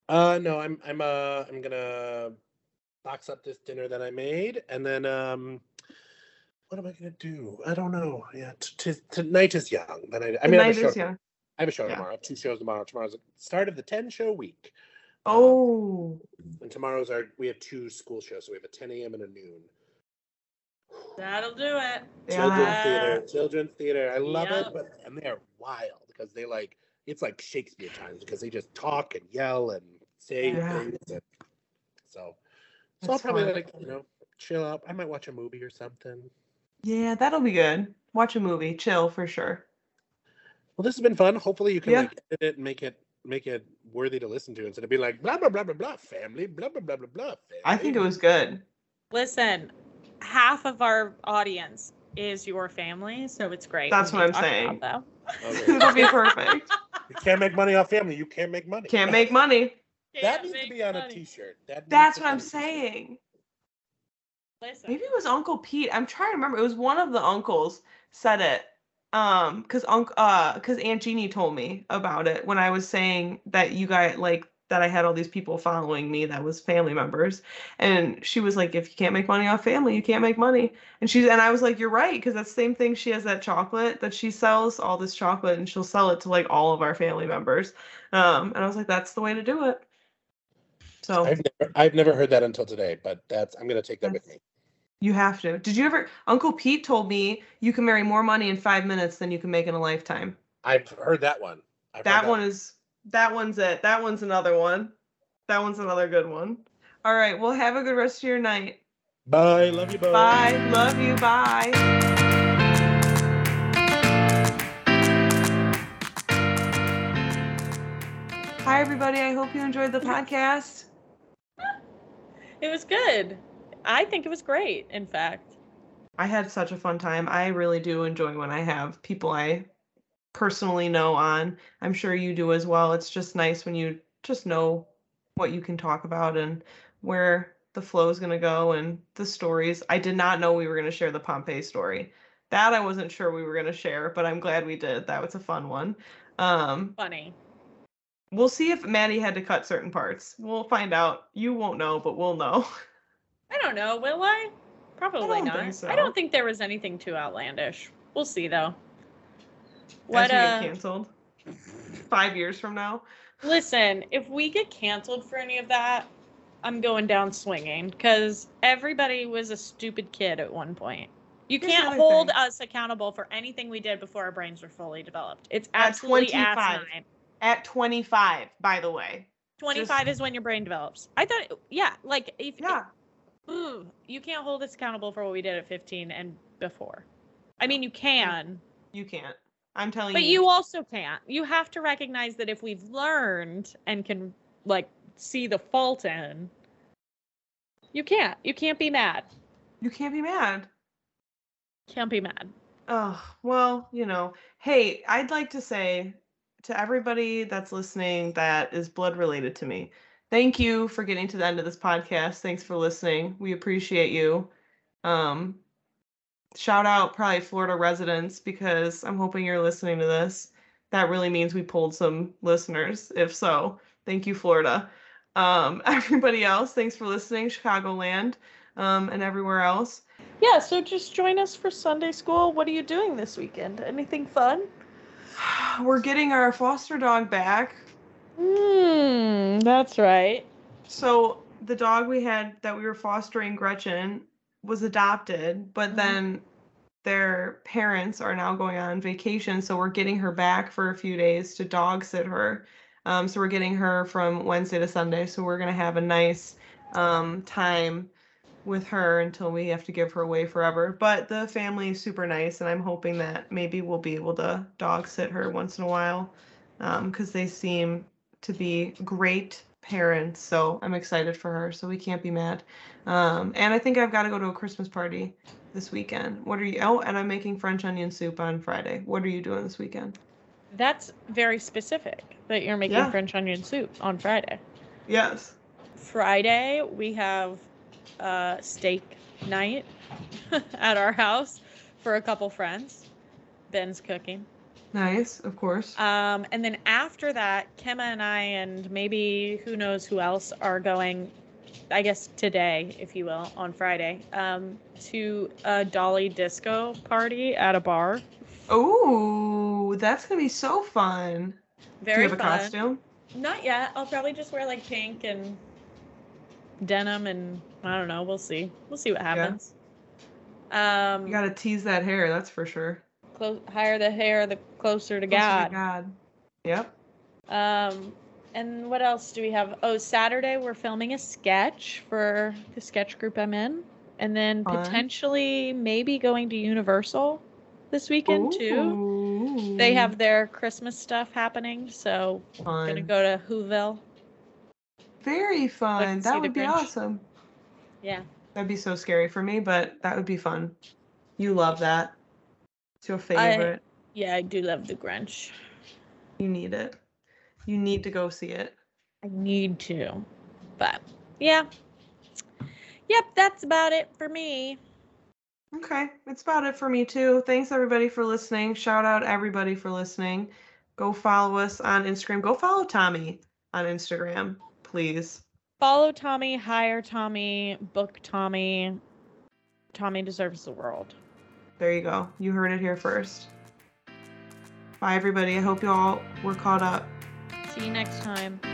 No. I'm gonna box up this dinner that I made, and then what am I gonna do? I don't know. Yeah, tonight is young. Then I have a show tomorrow. I have 2 shows tomorrow. Tomorrow's the start of the 10-show week. Oh. And tomorrow's we have 2 school shows. So we have a 10 a.m. and a noon. That'll do it. Children's theater. I love it, but they're wild because they like it's like Shakespeare times because they just talk and yell and say things. And, so. So I'll probably chill out. I might watch a movie or something. Yeah, that'll be good. Watch a movie, chill for sure. Well, this has been fun. Hopefully you can edit it and make it worthy to listen to instead of being like blah blah blah blah blah family, blah blah blah blah blah family. I think it was good. Listen, half of our audience is your family, so it's great. That's what I'm saying. About, okay. It'll be perfect. You can't make money off family. You can't make money. That needs to be on a t-shirt. That's what I'm saying. Listen. Maybe it was Uncle Pete. I'm trying to remember. It was one of the uncles said it. Because Aunt Jeannie told me about it when I was saying that you guys, like, that I had all these people following me that was family members. And she was like, if you can't make money off family, you can't make money. And I was like, you're right, because that's the same thing. She has that chocolate that she sells, all this chocolate, and she'll sell it to, like, all of our family members. And I was like, that's the way to do it. So I've never heard that until today, but I'm going to take that with me. You have to. Did you ever? Uncle Pete told me you can marry more money in 5 minutes than you can make in a lifetime. I've heard that one. That one's it. That one's another one. That one's another good one. All right. Well, have a good rest of your night. Bye. Love you. Bye. Bye. Love you. Bye. Hi, everybody. I hope you enjoyed the podcast. It was good. I think it was great, in fact. I had such a fun time. I really do enjoy when I have people I personally know on. I'm sure you do as well. It's just nice when you just know what you can talk about and where the flow is going to go and the stories. I did not know we were going to share the Pompeii story. That I wasn't sure we were going to share, but I'm glad we did. That was a fun one. Funny. We'll see if Maddie had to cut certain parts. We'll find out. You won't know, but we'll know. I don't know. Will I? Probably not. So. I don't think there was anything too outlandish. We'll see, though. What? As we get canceled 5 years from now. Listen, if we get canceled for any of that, I'm going down swinging because everybody was a stupid kid at one point. You can't hold us accountable for anything we did before our brains were fully developed. It's absolutely asinine. At 25, by the way. 25 is when your brain develops. I thought, yeah, like, if you can't hold us accountable for what we did at 15 and before. I mean, you can. You can't. I'm telling you. But you also can't. You have to recognize that if we've learned and can, like, see the fault in, you can't. You can't be mad. You can't be mad. Can't be mad. Oh, well, you know. Hey, I'd like to say... to everybody that's listening that is blood related to me, thank you for getting to the end of this podcast. Thanks for listening. We appreciate you. Shout out probably Florida residents, because I'm hoping you're listening to this. That really means we pulled some listeners. If so, thank you, Florida. Everybody else, thanks for listening. Chicagoland, and everywhere else. Yeah, so just join us for Sunday school. What are you doing this weekend? Anything fun? We're getting our foster dog back. That's right. So the dog we had that we were fostering, Gretchen, was adopted, but then their parents are now going on vacation, so we're getting her back for a few days to dog sit her. So we're getting her from Wednesday to Sunday, so we're going to have a nice time with her until we have to give her away forever. But the family is super nice, and I'm hoping that maybe we'll be able to dog sit her once in a while, because they seem to be great parents. So I'm excited for her, so we can't be mad. And I think I've got to go to a Christmas party this weekend. What are you? Oh, and I'm making French onion soup on Friday. What are you doing this weekend? That's very specific that you're making French onion soup on Friday. Yes. Friday we have steak night at our house for a couple friends. Ben's cooking. Nice, of course. And then after that, Kemma and I and maybe who knows who else are going, I guess today, if you will, on Friday, to a Dolly disco party at a bar. Oh, that's going to be so fun. Very fun. Do you have a costume? Not yet. I'll probably just wear like pink and denim and I don't know. We'll see. We'll see what happens. Yeah. You got to tease that hair. That's for sure. Higher the hair, the closer to God. Yep. And what else do we have? Oh, Saturday we're filming a sketch for the sketch group I'm in. And then potentially maybe going to Universal this weekend too. They have their Christmas stuff happening. So I'm going to go to Whoville. Very fun. That would be awesome. Yeah. That'd be so scary for me, but that would be fun. You love that. It's your favorite. I do love the Grinch. You need it. You need to go see it. I need to. But yeah. Yep, that's about it for me. Okay, that's about it for me too. Thanks everybody for listening. Shout out everybody for listening. Go follow us on Instagram. Go follow Tommy on Instagram, please. Follow Tommy, hire Tommy, book Tommy. Tommy deserves the world. There you go. You heard it here first. Bye everybody. I hope you all were caught up. See you next time.